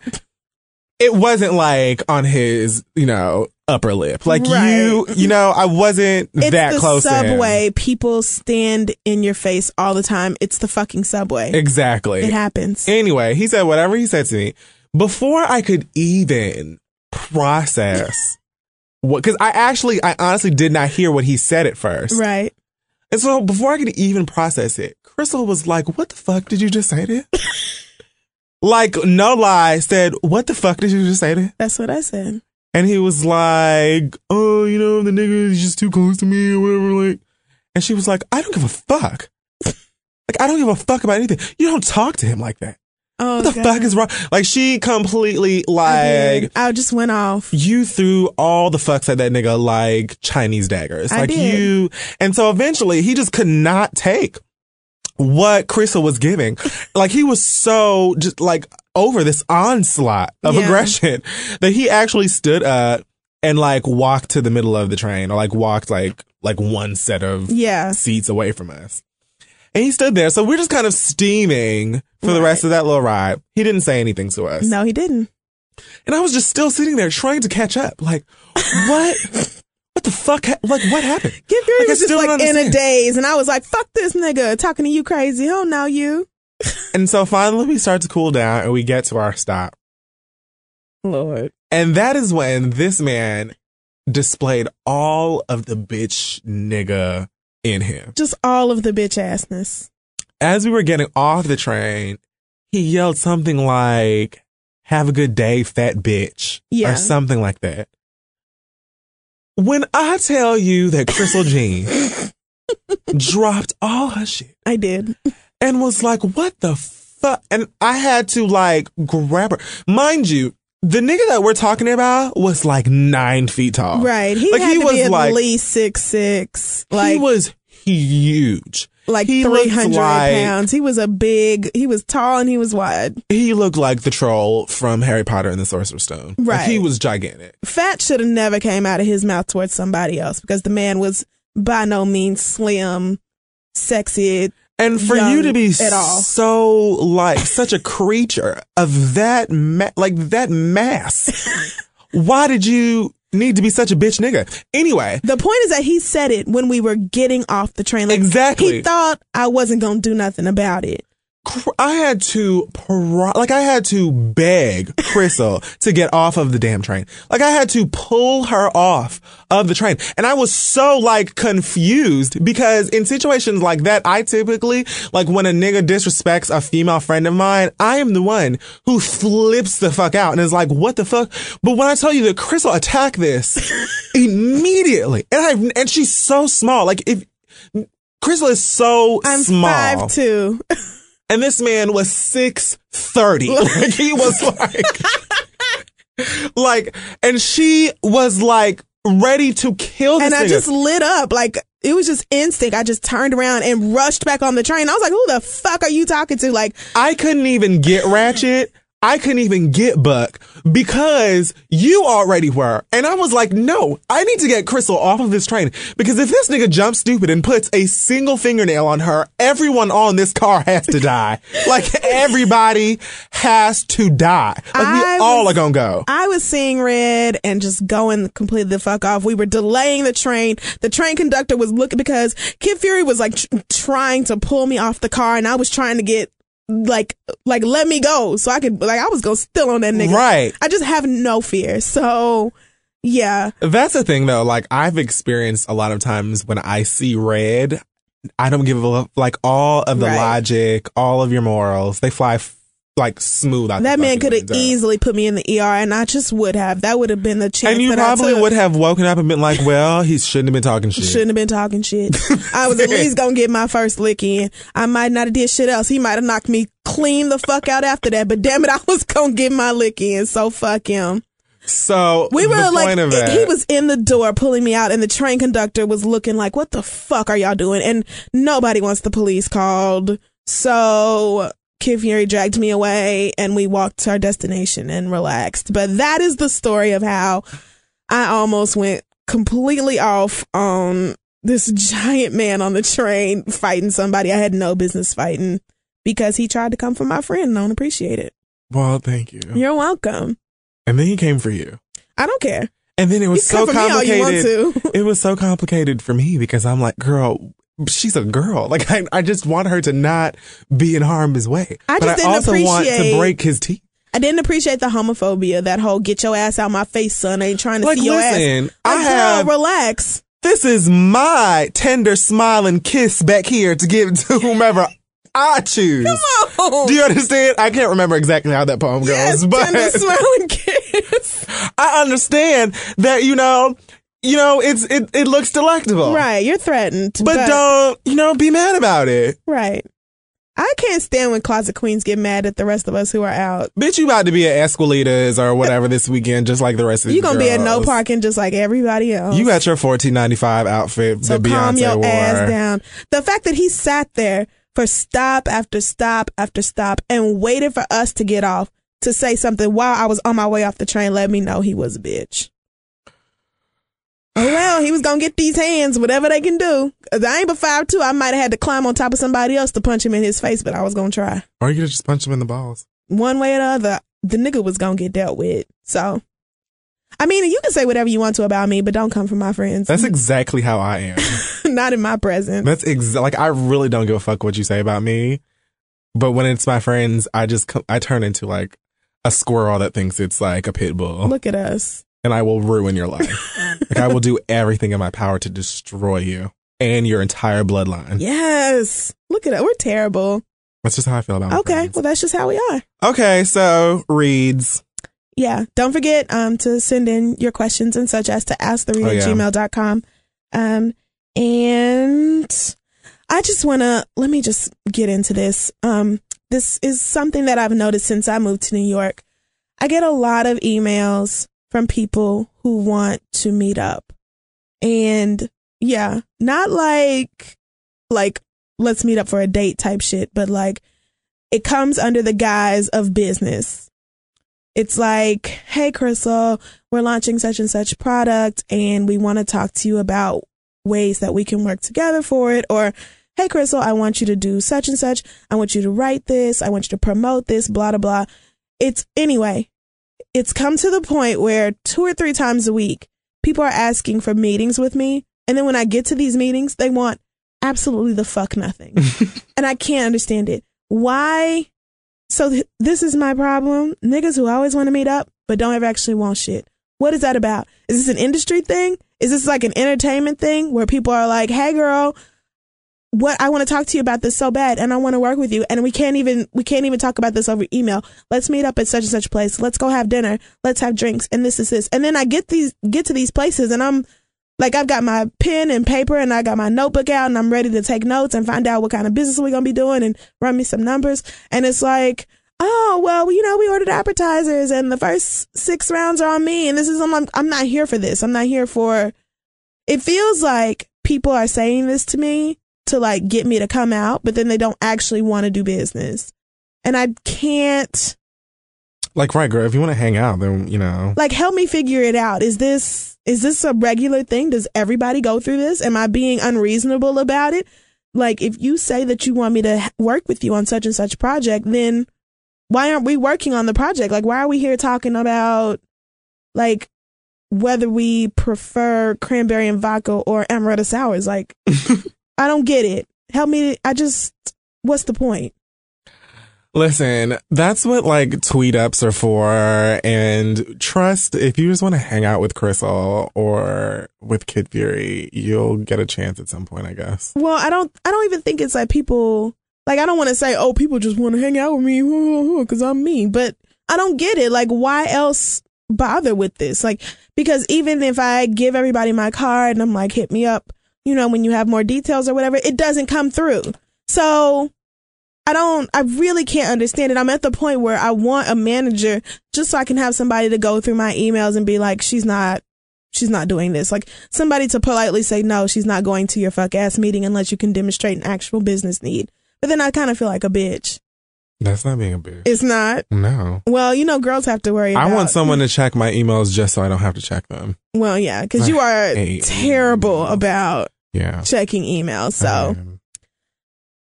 it wasn't, like, on his, upper lip. Like, right. I wasn't that close to him. It's the subway. People stand in your face all the time. It's the fucking subway. Exactly. It happens. Anyway, he said whatever he said to me. Before I could even process what, because I honestly did not hear what he said at first. Right. And so before I could even process it, Crystal was like, what the fuck did you just say to him? Like, no lie, said, what the fuck did you just say to him? That's what I said. And he was like, oh, the nigga is just too close to me or whatever. Like, and she was like, I don't give a fuck. Like, I don't give a fuck about anything. You don't talk to him like that. Oh, what the fuck is wrong? Like, she completely, like... I just went off. You threw all the fucks at that nigga like Chinese daggers. I did. And so eventually, he just could not take what Crystal was giving. Like, he was so just, like, over this onslaught of aggression that he actually stood up and, like, walked to the middle of the train. Or, like, walked, like one set of seats away from us. And he stood there. So we're just kind of steaming for the rest of that little ride. He didn't say anything to us. No, he didn't. And I was just still sitting there trying to catch up. Like, what? What the fuck? Like, what happened? Get very like, was just like in a daze. And I was like, fuck this nigga talking to you crazy. I don't know you. And so finally we start to cool down and we get to our stop. Lord. And that is when this man displayed all of the bitch nigga in him. Just all of the bitch assness. As we were getting off the train, he yelled something like, have a good day, fat bitch. Yeah. Or something like that. When I tell you that Crystal Jean dropped all her shit. I did. And was like, what the fuck? And I had to, like, grab her. Mind you, the nigga that we're talking about was like 9 feet tall. Right. He like, had he to was be at like, least 6'6". Like, he was huge. Like 300 pounds. He was tall and he was wide. He looked like the troll from Harry Potter and the Sorcerer's Stone. Right. Like, he was gigantic. Fat should have never came out of his mouth towards somebody else because the man was by no means slim, sexy. And for you to be so like such a creature of that that mass, why did you need to be such a bitch nigga? Anyway, the point is that he said it when we were getting off the train. Like, exactly, he thought I wasn't gonna do nothing about it. I had to beg Crystal to get off of the damn train. Like, I had to pull her off of the train. And I was so, like, confused because in situations like that, I typically, like, when a nigga disrespects a female friend of mine, I am the one who flips the fuck out and is like, what the fuck? But when I tell you that Crystal attacked this immediately, and she's so small. Like, if Crystal is so small. I'm 5'2". And this man was 6'30". Like, he was like, like, and she was like ready to kill this nigga. And I just lit up. Like, it was just instinct. I just turned around and rushed back on the train. I was like, who the fuck are you talking to? Like, I couldn't even get ratchet. I couldn't even get buck because you already were. And I was like, no, I need to get Crystal off of this train because if this nigga jumps stupid and puts a single fingernail on her, everyone on this car has to die. Like, everybody has to die. Like, we all are going to go. I was seeing red and just going completely the fuck off. We were delaying the train. The train conductor was looking because Kid Fury was like trying to pull me off the car and I was trying to get like let me go so I could I was gonna still on that nigga. Right. I just have no fear. So yeah. That's the thing though. Like, I've experienced a lot of times when I see red, I don't give a like all of the logic, all of your morals, they fly like smooth out. That man could have easily put me in the ER and I just would have. That would have been the chance. And you probably would have woken up and been like, well, he shouldn't have been talking shit. Shouldn't have been talking shit. I was at least gonna get my first lick in. I might not have did shit else. He might have knocked me clean the fuck out after that, but damn it, I was gonna get my lick in, so fuck him. So we were like, he was in the door pulling me out and the train conductor was looking like, what the fuck are y'all doing? And nobody wants the police called. So Kid Fury dragged me away and we walked to our destination and relaxed. But that is the story of how I almost went completely off on this giant man on the train fighting somebody I had no business fighting because he tried to come for my friend and I don't appreciate it. Well, thank you. You're welcome. And then he came for you. I don't care. And then it was so complicated. It was so complicated for me because I'm like, girl, she's a girl. Like, I just want her to not be in harm's way. I also want to break his teeth. I didn't appreciate the homophobia, that whole get your ass out my face, son. I ain't trying to see your ass. Like, girl, relax. This is my tender smile and kiss back here to give to whomever I choose. Come on. Do you understand? I can't remember exactly how that poem goes. Yes, but tender smile and kiss. I understand that, you know, it looks delectable. Right. You're threatened. But don't, be mad about it. Right. I can't stand when closet queens get mad at the rest of us who are out. Bitch, you about to be at Esquilitas or whatever this weekend, just like the rest of the girls. You gonna be at no parking just like everybody else. You got your $14.95 outfit that Beyonce wore. So calm your ass down. The fact that he sat there for stop after stop after stop and waited for us to get off to say something while I was on my way off the train let me know he was a bitch. Oh, well, he was going to get these hands, whatever they can do. I ain't but 5'2". I might have had to climb on top of somebody else to punch him in his face, but I was going to try. Or you could have just punched him in the balls. One way or the other, the nigga was going to get dealt with. So, I mean, you can say whatever you want to about me, but don't come for my friends. That's exactly how I am. Not in my presence. That's like, I really don't give a fuck what you say about me. But when it's my friends, I turn into like a squirrel that thinks it's like a pit bull. Look at us. And I will ruin your life. Like, I will do everything in my power to destroy you and your entire bloodline. Yes. Look at it. We're terrible. That's just how I feel about it. Okay. Friends. Well, that's just how we are. Okay. So, reads. Yeah. Don't forget to send in your questions and such as to asktheread@gmail.com. And I just want to, let me just get into this. This is something that I've noticed since I moved to New York. I get a lot of emails from people who want to meet up. And yeah, not like let's meet up for a date type shit, but like it comes under the guise of business. It's like, hey, Crystal, we're launching such and such product and we want to talk to you about ways that we can work together for it. Or, hey, Crystal, I want you to do such and such. I want you to write this. I want you to promote this, blah, blah, blah. It's come to the point where 2 or 3 times a week, people are asking for meetings with me. And then when I get to these meetings, they want absolutely the fuck nothing. And I can't understand it. Why? So this is my problem. Niggas who always want to meet up, but don't ever actually want shit. What is that about? Is this an industry thing? Is this like an entertainment thing where people are like, hey, girl, what I want to talk to you about this so bad and I want to work with you and we can't even talk about this over email. Let's meet up at such and such place. Let's go have dinner. Let's have drinks and this is this. And then I get to these places and I'm like, I've got my pen and paper and I got my notebook out and I'm ready to take notes and find out what kind of business we're going to be doing and run me some numbers. And it's like, oh, well, we ordered appetizers and the first 6 rounds are on me and this is, I'm not here for this. I'm not here for, it feels like people are saying this to me to like get me to come out, but then they don't actually want to do business. And I can't. Like, right, girl, if you want to hang out, then, Like, help me figure it out. Is this a regular thing? Does everybody go through this? Am I being unreasonable about it? Like, if you say that you want me to work with you on such and such project, then why aren't we working on the project? Like, why are we here talking about, like, whether we prefer cranberry and vodka or amaretto sours? Like, I don't get it. Help me. What's the point? Listen, that's what like tweet ups are for. And trust, if you just want to hang out with Crystal or with Kid Fury, you'll get a chance at some point, I guess. Well, I don't even think it's like people, like I don't want to say, oh, people just want to hang out with me because I'm me. But I don't get it. Like, why else bother with this? Like, because even if I give everybody my card and I'm like, hit me up, when you have more details or whatever, it doesn't come through. So I really can't understand it. I'm at the point where I want a manager just so I can have somebody to go through my emails and be like, she's not doing this. Like somebody to politely say, no, she's not going to your fuck ass meeting unless you can demonstrate an actual business need. But then I kind of feel like a bitch. That's not being a bitch. It's not. No. Well, you know, girls have to worry about. I want someone to check my emails just so I don't have to check them. Well, yeah, because you are terrible emails. About checking emails. So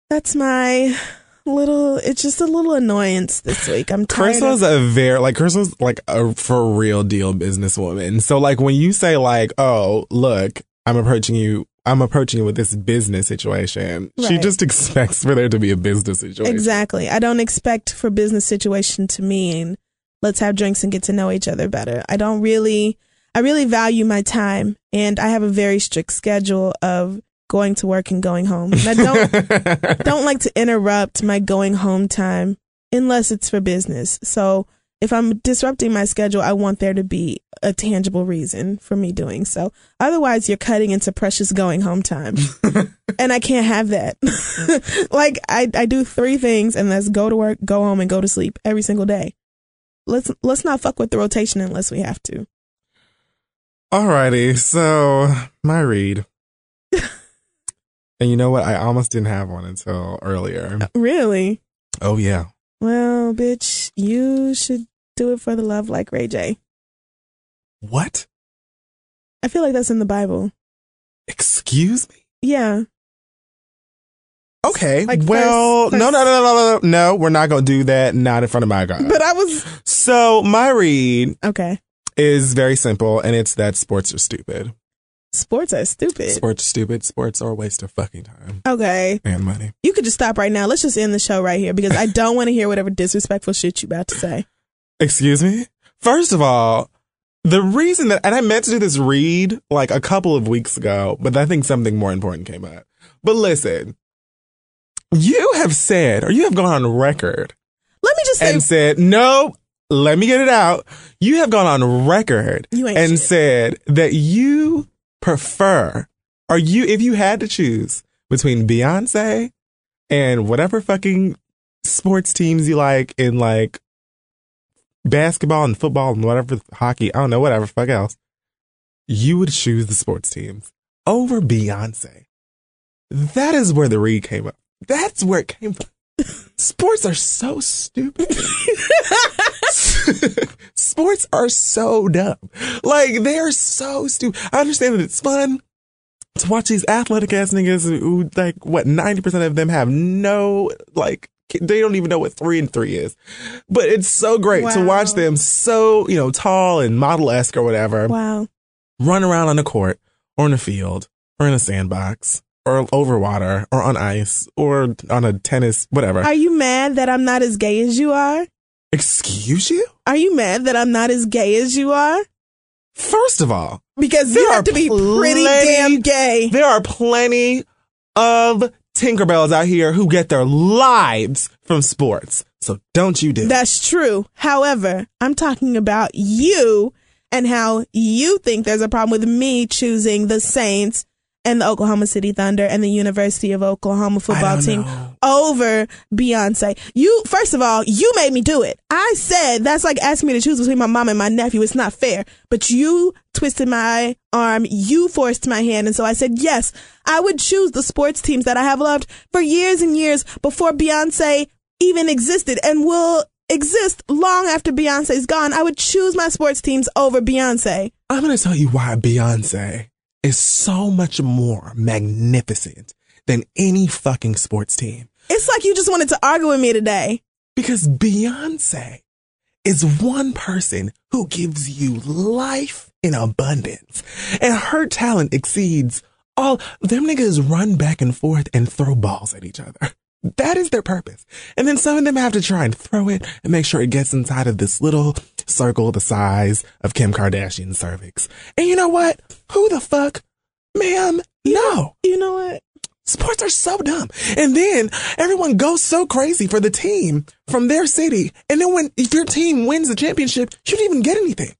that's my little. It's just a little annoyance this week. I'm tired. Crystal's a very Crystal's like a for real deal businesswoman. So like when you say like, oh look, I'm approaching you with this business situation. Right. She just expects for there to be a business situation. Exactly. I don't expect for business situation to mean let's have drinks and get to know each other better. I really value my time, and I have a very strict schedule of going to work and going home. And I don't like to interrupt my going home time unless it's for business. So if I'm disrupting my schedule, I want there to be a tangible reason for me doing so. Otherwise, you're cutting into precious going home time. And I can't have that. Like, I do three things, and that's go to work, go home, and go to sleep every single day. Let's not fuck with the rotation unless we have to. Alrighty, so my read. And you know what? I almost didn't have one until earlier. Really? Oh, yeah. Well, bitch, you should do it for the love like Ray J. What? I feel like that's in the Bible. Excuse me? Yeah. Okay. Like well, first. No. We're not going to do that. Not in front of my God. But I was. So my read. Okay. Is very simple. And it's that sports are stupid. Sports are stupid. Sports are stupid. Sports are a waste of fucking time. Okay. And money. You could just stop right now. Let's just end the show right here because I don't want to hear whatever disrespectful shit you about to say. Excuse me? First of all, the reason that, and I meant to do this read like a couple of weeks ago, but I think something more important came up. But listen, you have said, or you have gone on record. Let me just say. And said, no, let me get it out. You have gone on record and said that you prefer, or you, if you had to choose between Beyonce and whatever fucking sports teams you like in like basketball and football and whatever, hockey, I don't know, whatever fuck else, you would choose the sports teams over Beyonce. That is where the read came up. That's where it came from. Sports are so stupid. Sports are so dumb. Like, they're so stupid. I understand that it's fun to watch these athletic ass niggas who, like, what, 90% of them have no, like, they don't even know what 3 and 3 is. But it's so great to watch them so, you know, tall and model-esque or whatever. Wow. Run around on the court or in a field or in a sandbox. Or over water, or on ice, or on a tennis, whatever. Are you mad that I'm not as gay as you are? Excuse you? Are you mad that I'm not as gay as you are? First of all. Because you have to be pretty damn gay. There are plenty of Tinkerbells out here who get their lives from sports. So don't you do. That's true. However, I'm talking about you and how you think there's a problem with me choosing the Saints and the Oklahoma City Thunder and the University of Oklahoma football team over Beyonce. You, first of all, you made me do it. I said, that's like asking me to choose between my mom and my nephew. It's not fair. But you twisted my arm. You forced my hand. And so I said, yes, I would choose the sports teams that I have loved for years and years before Beyonce even existed and will exist long after Beyonce's gone. I would choose my sports teams over Beyonce. I'm going to tell you why Beyonce is so much more magnificent than any fucking sports team. It's like you just wanted to argue with me today. Because Beyonce is one person who gives you life in abundance. And her talent exceeds all. Them niggas run back and forth and throw balls at each other. That is their purpose. And then some of them have to try and throw it and make sure it gets inside of this little circle the size of Kim Kardashian's cervix. And you know what? Who the fuck? Ma'am, no. You know what? Sports are so dumb. And then everyone goes so crazy for the team from their city. And then when if your team wins the championship, you don't even get anything.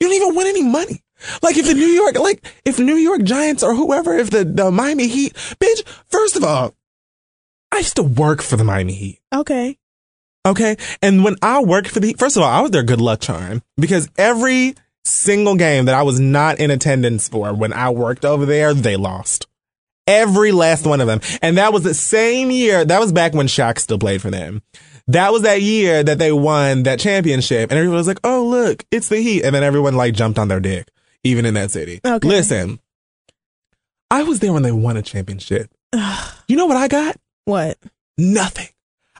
You don't even win any money. Like if the New York Giants or whoever, if the Miami Heat, bitch, first of all, I used to work for the Miami Heat. Okay. And when I worked for the Heat, first of all, I was their good luck charm because every single game that I was not in attendance for when I worked over there, they lost. Every last one of them. And that was the same year. That was back when Shaq still played for them. That was that year that they won that championship, and everyone was like, oh, look, it's the Heat. And then everyone, like, jumped on their dick, even in that city. Okay. Listen, I was there when they won a championship. You know what I got? What? Nothing.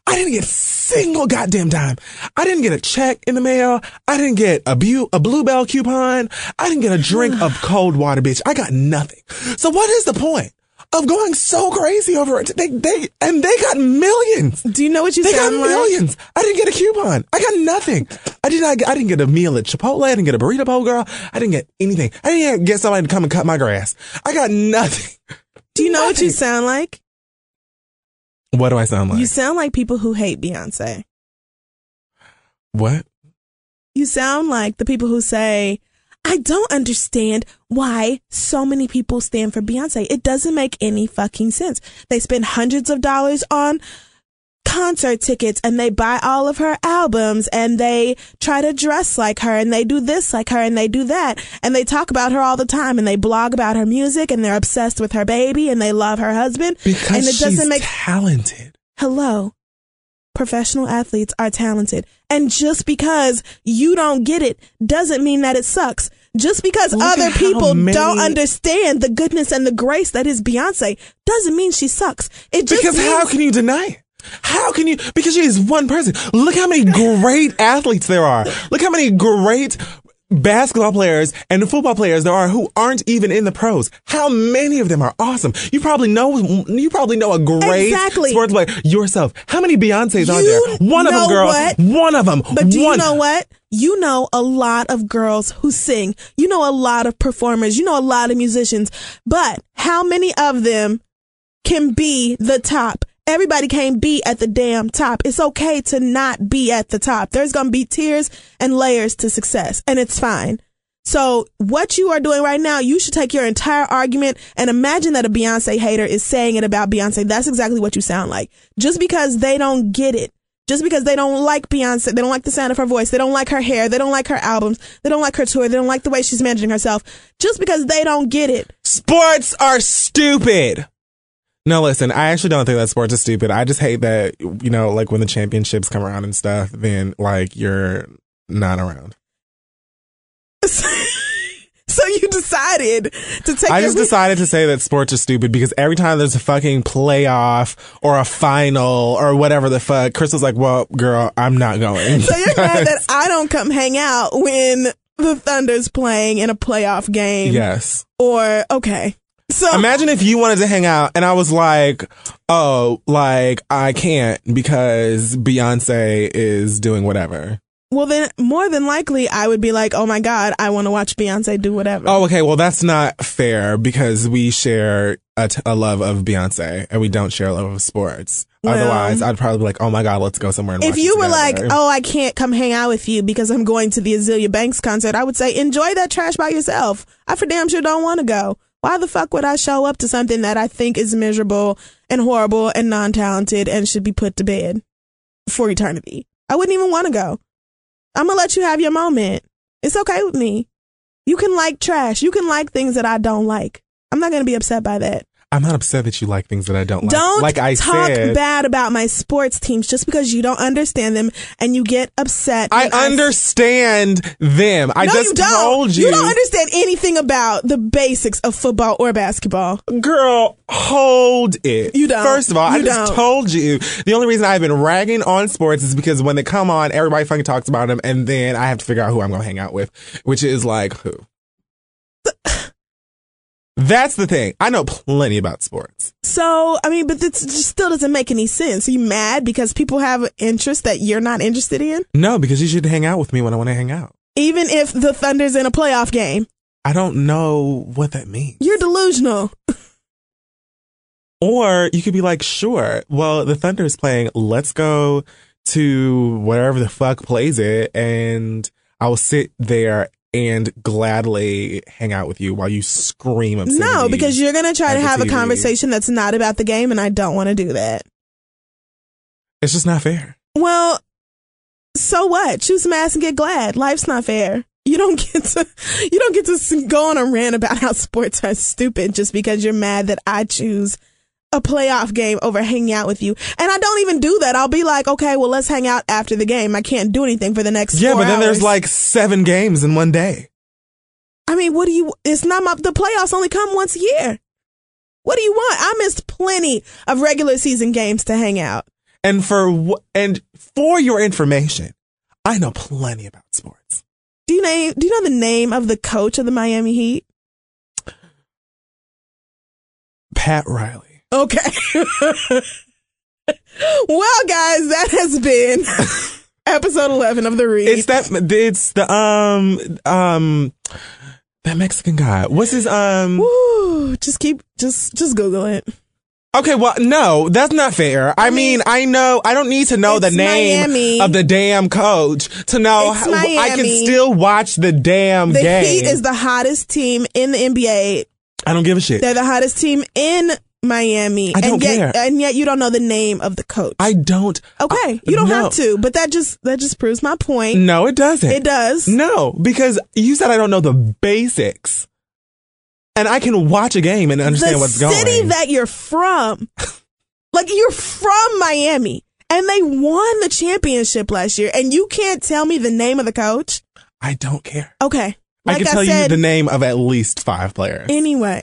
I didn't get a single goddamn dime. I didn't get a check in the mail. I didn't get a Bluebell coupon. I didn't get a drink of cold water, bitch. I got nothing. So what is the point of going so crazy over it? They got millions. Do you know what you said? They got millions. I didn't get a coupon. I got nothing. I didn't get a meal at Chipotle. I didn't get a burrito bowl, girl. I didn't get anything. I didn't get somebody to come and cut my grass. I got nothing. Do you know what you sound like? What do I sound like? You sound like people who hate Beyonce. What? You sound like the people who say, I don't understand why so many people stand for Beyonce. It doesn't make any fucking sense. They spend hundreds of dollars on concert tickets and they buy all of her albums and they try to dress like her and they do this like her and they do that and they talk about her all the time and they blog about her music and they're obsessed with her baby and they love her husband because and it doesn't make talented. Hello, professional athletes are talented, and just because you don't get it doesn't mean that it sucks. Just because other people don't understand the goodness and the grace that is Beyonce doesn't mean she sucks. It just because how can you deny it? How can you? Because she is one person. Look how many great athletes there are. Look how many great basketball players and football players there are who aren't even in the pros. How many of them are awesome? You probably know a great sports player yourself. How many Beyonces are there? One of them, girl. What? One of them. But do you know what? You know a lot of girls who sing. You know a lot of performers. You know a lot of musicians. But how many of them can be the top? Everybody can't be at the damn top. It's okay to not be at the top. There's going to be tiers and layers to success, and it's fine. So what you are doing right now, you should take your entire argument and imagine that a Beyonce hater is saying it about Beyonce. That's exactly what you sound like. Just because they don't get it, just because they don't like Beyonce, they don't like the sound of her voice, they don't like her hair, they don't like her albums, they don't like her tour, they don't like the way she's managing herself, just because they don't get it. Sports are stupid. No, listen, I actually don't think that sports is stupid. I just hate that, you know, like when the championships come around and stuff, then like you're not around. So you decided to take... I just decided to say that sports are stupid because every time there's a fucking playoff or a final or whatever the fuck, Crystal's like, well, girl, I'm not going. So you're glad that I don't come hang out when the Thunder's playing in a playoff game. Yes. Or, okay. So imagine if you wanted to hang out and I was like, oh, like I can't because Beyonce is doing whatever. Well, then more than likely I would be like, oh, my God, I want to watch Beyonce do whatever. Oh, OK. Well, that's not fair because we share a love of Beyonce and we don't share a love of sports. Well, otherwise, I'd probably be like, oh, my God, let's go somewhere. And if watch you were like, oh, I can't come hang out with you because I'm going to the Azealia Banks concert, I would say enjoy that trash by yourself. I for damn sure don't want to go. Why the fuck would I show up to something that I think is miserable and horrible and non-talented and should be put to bed for eternity? I wouldn't even want to go. I'm going to let you have your moment. It's okay with me. You can like trash. You can like things that I don't like. I'm not going to be upset by that. I'm not upset that you like things that I don't like. Don't like I talk said, bad about my sports teams just because you don't understand them and you get upset. I understand them. I no, just you don't. Told you. You don't understand anything about the basics of football or basketball. Girl, hold it. You don't. First of all, I just told you. The only reason I've been ragging on sports is because when they come on, everybody fucking talks about them and then I have to figure out who I'm going to hang out with, which is like who? That's the thing. I know plenty about sports. So, I mean, but this just still doesn't make any sense. Are you mad because people have an interest that you're not interested in? No, because you should hang out with me when I want to hang out. Even if the Thunder's in a playoff game. I don't know what that means. You're delusional. Or you could be like, sure, well, the Thunder's playing. Let's go to wherever the fuck plays it. And I'll sit there and gladly hang out with you while you scream obscenity. No, because you're going to try to have a conversation that's not about the game, and I don't want to do that. It's just not fair. Well, so what? Choose some ass and get glad. Life's not fair. You don't get to go on a rant about how sports are stupid just because you're mad that I choose a playoff game over hanging out with you. And I don't even do that. I'll be like, okay, well, let's hang out after the game. I can't do anything for the next 4 hours. Yeah, but then there's like 7 games in one day. I mean, what do you, it's not my, the playoffs only come once a year. What do you want? I missed plenty of regular season games to hang out. And for your information, I know plenty about sports. Do you know the name of the coach of the Miami Heat? Pat Riley. Okay. Well, guys, that has been episode 11 of The Read. It's the that Mexican guy. What's his Woo, just Google it. Okay, well, no, that's not fair. I mean, I know I don't need to know the name of the damn coach to know how I can still watch the damn game. The Heat is the hottest team in the NBA. I don't give a shit. They're the hottest team in Miami. I don't care, and yet you don't know the name of the coach. I don't. Okay, you don't have to, but that just proves my point. No, it doesn't. It does. No, because you said I don't know the basics, and I can watch a game and understand what's going on. The city that you're from, like you're from Miami, and they won the championship last year, and you can't tell me the name of the coach. I don't care. Okay, I can tell you the name of at least 5 players. Anyway,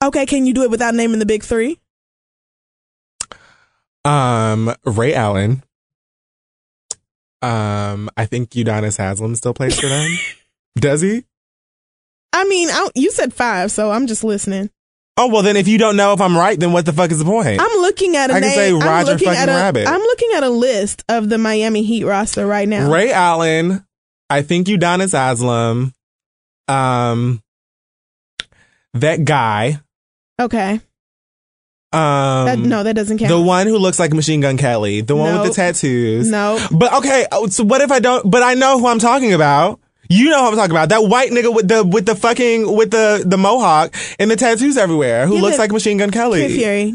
Okay, can you do it without naming the big 3? Ray Allen. I think Udonis Haslam still plays for them. Does he? I mean, you said 5, so I'm just listening. Oh, well, then if you don't know if I'm right, then what the fuck is the point? I'm looking at a name. I can say Roger fucking Rabbit. I'm looking at a list of the Miami Heat roster right now. Ray Allen. I think Udonis Haslam. That guy. Okay. That doesn't count. The one who looks like Machine Gun Kelly. The one with the tattoos. No. But okay, so what if I don't? But I know who I'm talking about. You know who I'm talking about. That white nigga with the mohawk and the tattoos everywhere who looks like Machine Gun Kelly.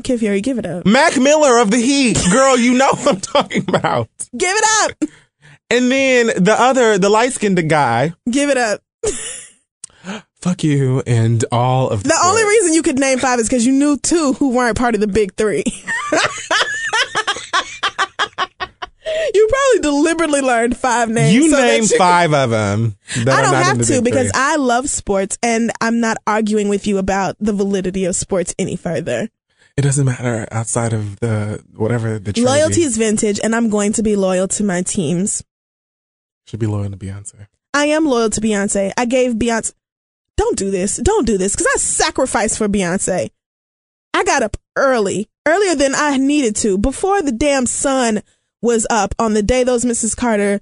Kid Fury, give it up. Mac Miller of the Heat. Girl, you know who I'm talking about. Give it up. And then the light-skinned guy. Give it up. Fuck you and all of the only reason you could name 5 is because you knew 2 who weren't part of the big 3. You probably deliberately learned 5 names. You named 5 of them. I don't have to because I love sports and I'm not arguing with you about the validity of sports any further. It doesn't matter outside of the trilogy. Loyalty is vintage and I'm going to be loyal to my teams. Should be loyal to Beyonce. I am loyal to Beyonce. I gave Beyonce. Don't do this. Because I sacrificed for Beyonce. I got up early. Earlier than I needed to. Before the damn sun was up on the day those Mrs. Carter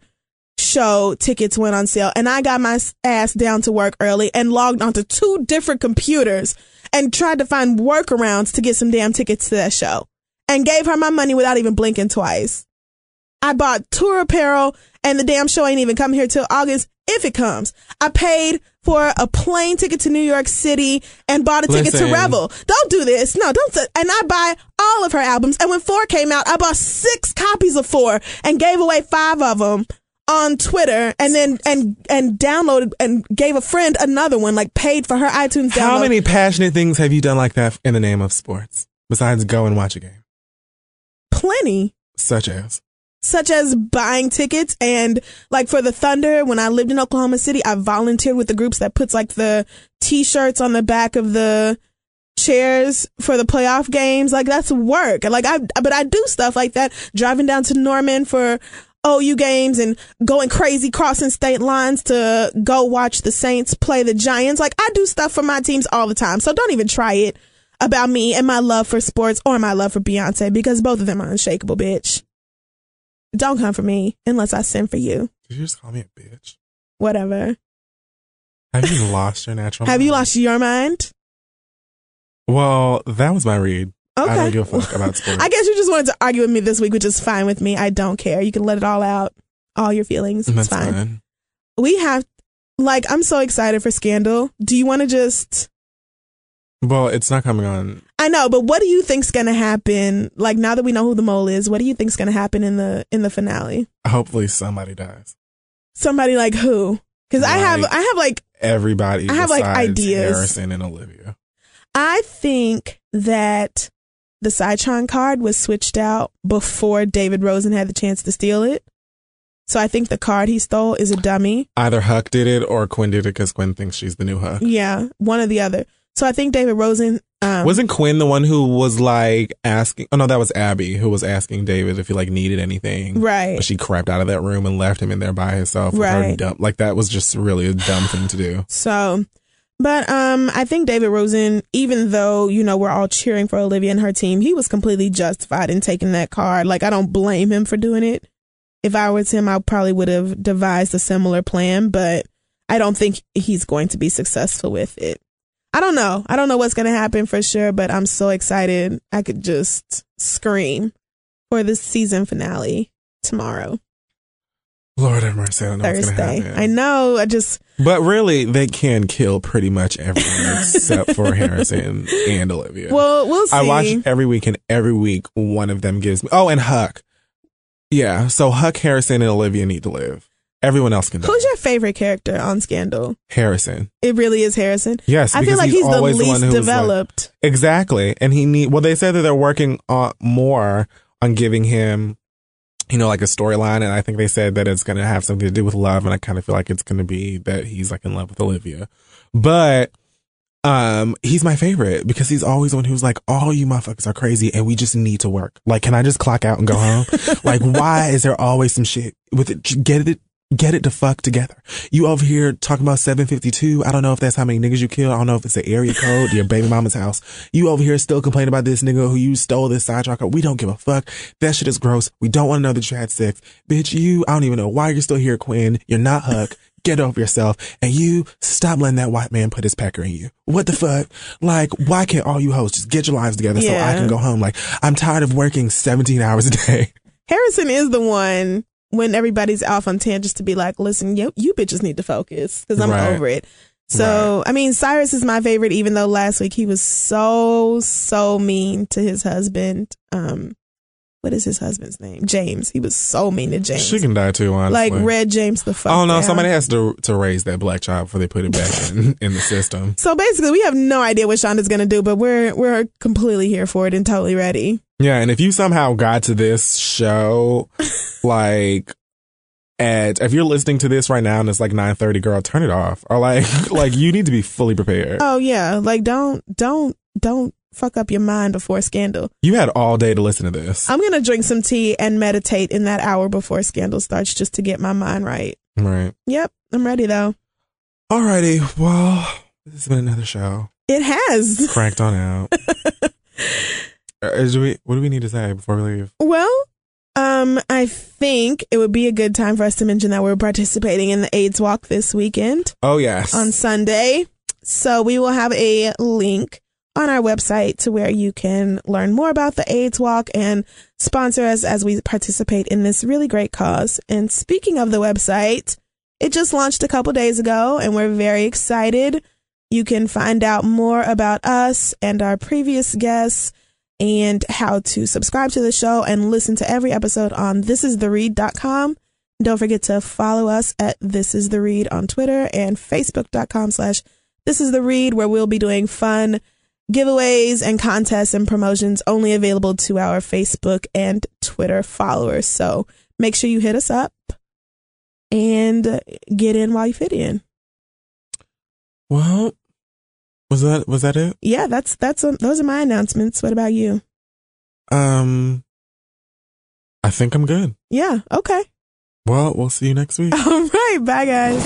show tickets went on sale. And I got my ass down to work early and logged onto 2 different computers and tried to find workarounds to get some damn tickets to that show. And gave her my money without even blinking twice. I bought tour apparel and the damn show ain't even come here till August. If it comes, I paid for a plane ticket to New York City and bought a ticket to Rebel. Don't do this. No, don't. And I buy all of her albums. And when 4 came out, I bought 6 copies of 4 and gave away 5 of them on Twitter and then and downloaded and gave a friend another one, like paid for her iTunes download. How many passionate things have you done like that in the name of sports besides go and watch a game? Plenty. Such as buying tickets and like for the Thunder, when I lived in Oklahoma City, I volunteered with the groups that puts like the T-shirts on the back of the chairs for the playoff games. Like that's work. But I do stuff like that. Driving down to Norman for OU games and going crazy, crossing state lines to go watch the Saints play the Giants. Like I do stuff for my teams all the time. So don't even try it about me and my love for sports or my love for Beyonce because both of them are unshakable, bitch. Don't come for me unless I send for you. Did you just call me a bitch? Whatever. Have you lost your natural mind? Have you lost your mind? Well, that was my read. Okay. I don't give a fuck about sports. I guess you just wanted to argue with me this week, which is fine with me. I don't care. You can let it all out. All your feelings. It's fine. We have, I'm so excited for Scandal. Do you want to just... Well, it's not coming on. I know, but what do you think's going to happen? Like now that we know who the mole is, what do you think's going to happen in the finale? Hopefully somebody dies. Somebody like who? Cuz I have like everybody. I have like ideas. Harrison and Olivia. I think that the Sychon card was switched out before David Rosen had the chance to steal it. So I think the card he stole is a dummy. Either Huck did it or Quinn did it because Quinn thinks she's the new Huck. Yeah, one or the other. So I think David Rosen... wasn't Quinn the one who was like asking... Oh, no, that was Abby who was asking David if he like needed anything. Right. But she crept out of that room and left him in there by himself. Right. Like that was just really a dumb thing to do. So... But I think David Rosen, even though, you know, we're all cheering for Olivia and her team, he was completely justified in taking that card. Like, I don't blame him for doing it. If I was him, I probably would have devised a similar plan, but I don't think he's going to be successful with it. I don't know. I don't know what's going to happen for sure, but I'm so excited. I could just scream for the season finale tomorrow. Lord have mercy, I don't know what's gonna happen. I know, I just... But really, they can kill pretty much everyone except for Harrison and Olivia. Well, we'll see. I watch it every week, and every week one of them gives me... Oh, and Huck. Yeah, so Huck, Harrison, and Olivia need to live. Everyone else can die. Who's your favorite character on Scandal? Harrison. It really is Harrison? Yes, I feel like he's the least developed. Like, exactly, and he need... Well, they said that they're working on more on giving him... you know, like a storyline, and I think they said that it's going to have something to do with love, and I kind of feel like it's going to be that he's, like, in love with Olivia. But he's my favorite because he's always one who's like, all you motherfuckers are crazy, and we just need to work. Like, can I just clock out and go home? Like, why is there always some shit with it? Get it to fuck together. You over here talking about 752. I don't know if that's how many niggas you killed. I don't know if it's an area code, your baby mama's house. You over here still complaining about this nigga who you stole this sidetrack. We don't give a fuck. That shit is gross. We don't want to know that you had sex. Bitch, you, I don't even know why you're still here, Quinn. You're not Huck. Get over yourself. And you stop letting that white man put his pecker in you. What the fuck? Like, why can't all you hoes just get your lives together so I can go home? Like, I'm tired of working 17 hours a day. Harrison is the one. When everybody's off on tangents to be like, listen, you bitches need to focus because I'm over it. So, right. I mean, Cyrus is my favorite, even though last week he was so mean to his husband. What is his husband's name? James. He was so mean to James. She can die too, honestly. Like, Red James the fuck. Oh, no, down. Somebody has to raise that black child before they put it back in the system. So basically, we have no idea what Shonda's going to do, but we're completely here for it and totally ready. Yeah, and if you somehow got to this show, like, if you're listening to this right now and it's like 9:30, girl, turn it off. Or like you need to be fully prepared. Oh yeah, like don't fuck up your mind before Scandal. You had all day to listen to this. I'm gonna drink some tea and meditate in that hour before Scandal starts just to get my mind right. Right. Yep, I'm ready though. Alrighty, well, this has been another show. It has cranked on out. What do we need to say before we leave? Well, I think it would be a good time for us to mention that we're participating in the AIDS Walk this weekend. Oh, yes. On Sunday. So we will have a link on our website to where you can learn more about the AIDS Walk and sponsor us as we participate in this really great cause. And speaking of the website, it just launched a couple days ago and we're very excited. You can find out more about us and our previous guests and how to subscribe to the show and listen to every episode on thisistheread.com. Don't forget to follow us at thisistheread on Twitter and facebook.com/thisistheread, where we'll be doing fun giveaways and contests and promotions only available to our Facebook and Twitter followers. So make sure you hit us up and get in while you fit in. Well... Was that it? Yeah, those are my announcements. What about you? I think I'm good. Yeah. Okay. Well, we'll see you next week. All right. Bye, guys.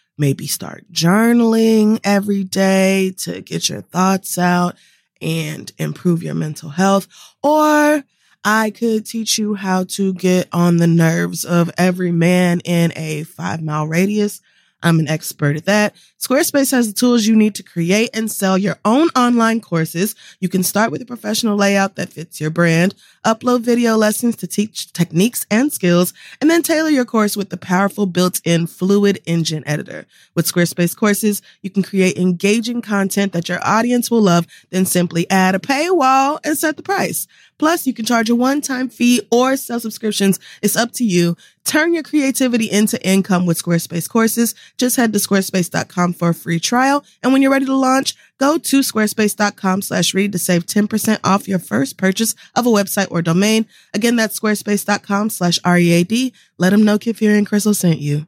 maybe start journaling every day to get your thoughts out and improve your mental health, or I could teach you how to get on the nerves of every man in a 5-mile radius. I'm an expert at that. Squarespace has the tools you need to create and sell your own online courses. You can start with a professional layout that fits your brand, upload video lessons to teach techniques and skills, and then tailor your course with the powerful built-in Fluid Engine editor. With Squarespace Courses, you can create engaging content that your audience will love, then simply add a paywall and set the price. Plus, you can charge a one-time fee or sell subscriptions. It's up to you. Turn your creativity into income with Squarespace Courses. Just head to squarespace.com for a free trial. And when you're ready to launch, go to squarespace.com/read to save 10% off your first purchase of a website or domain. Again, that's squarespace.com/READ. Let them know Kid Fury and Crystal sent you.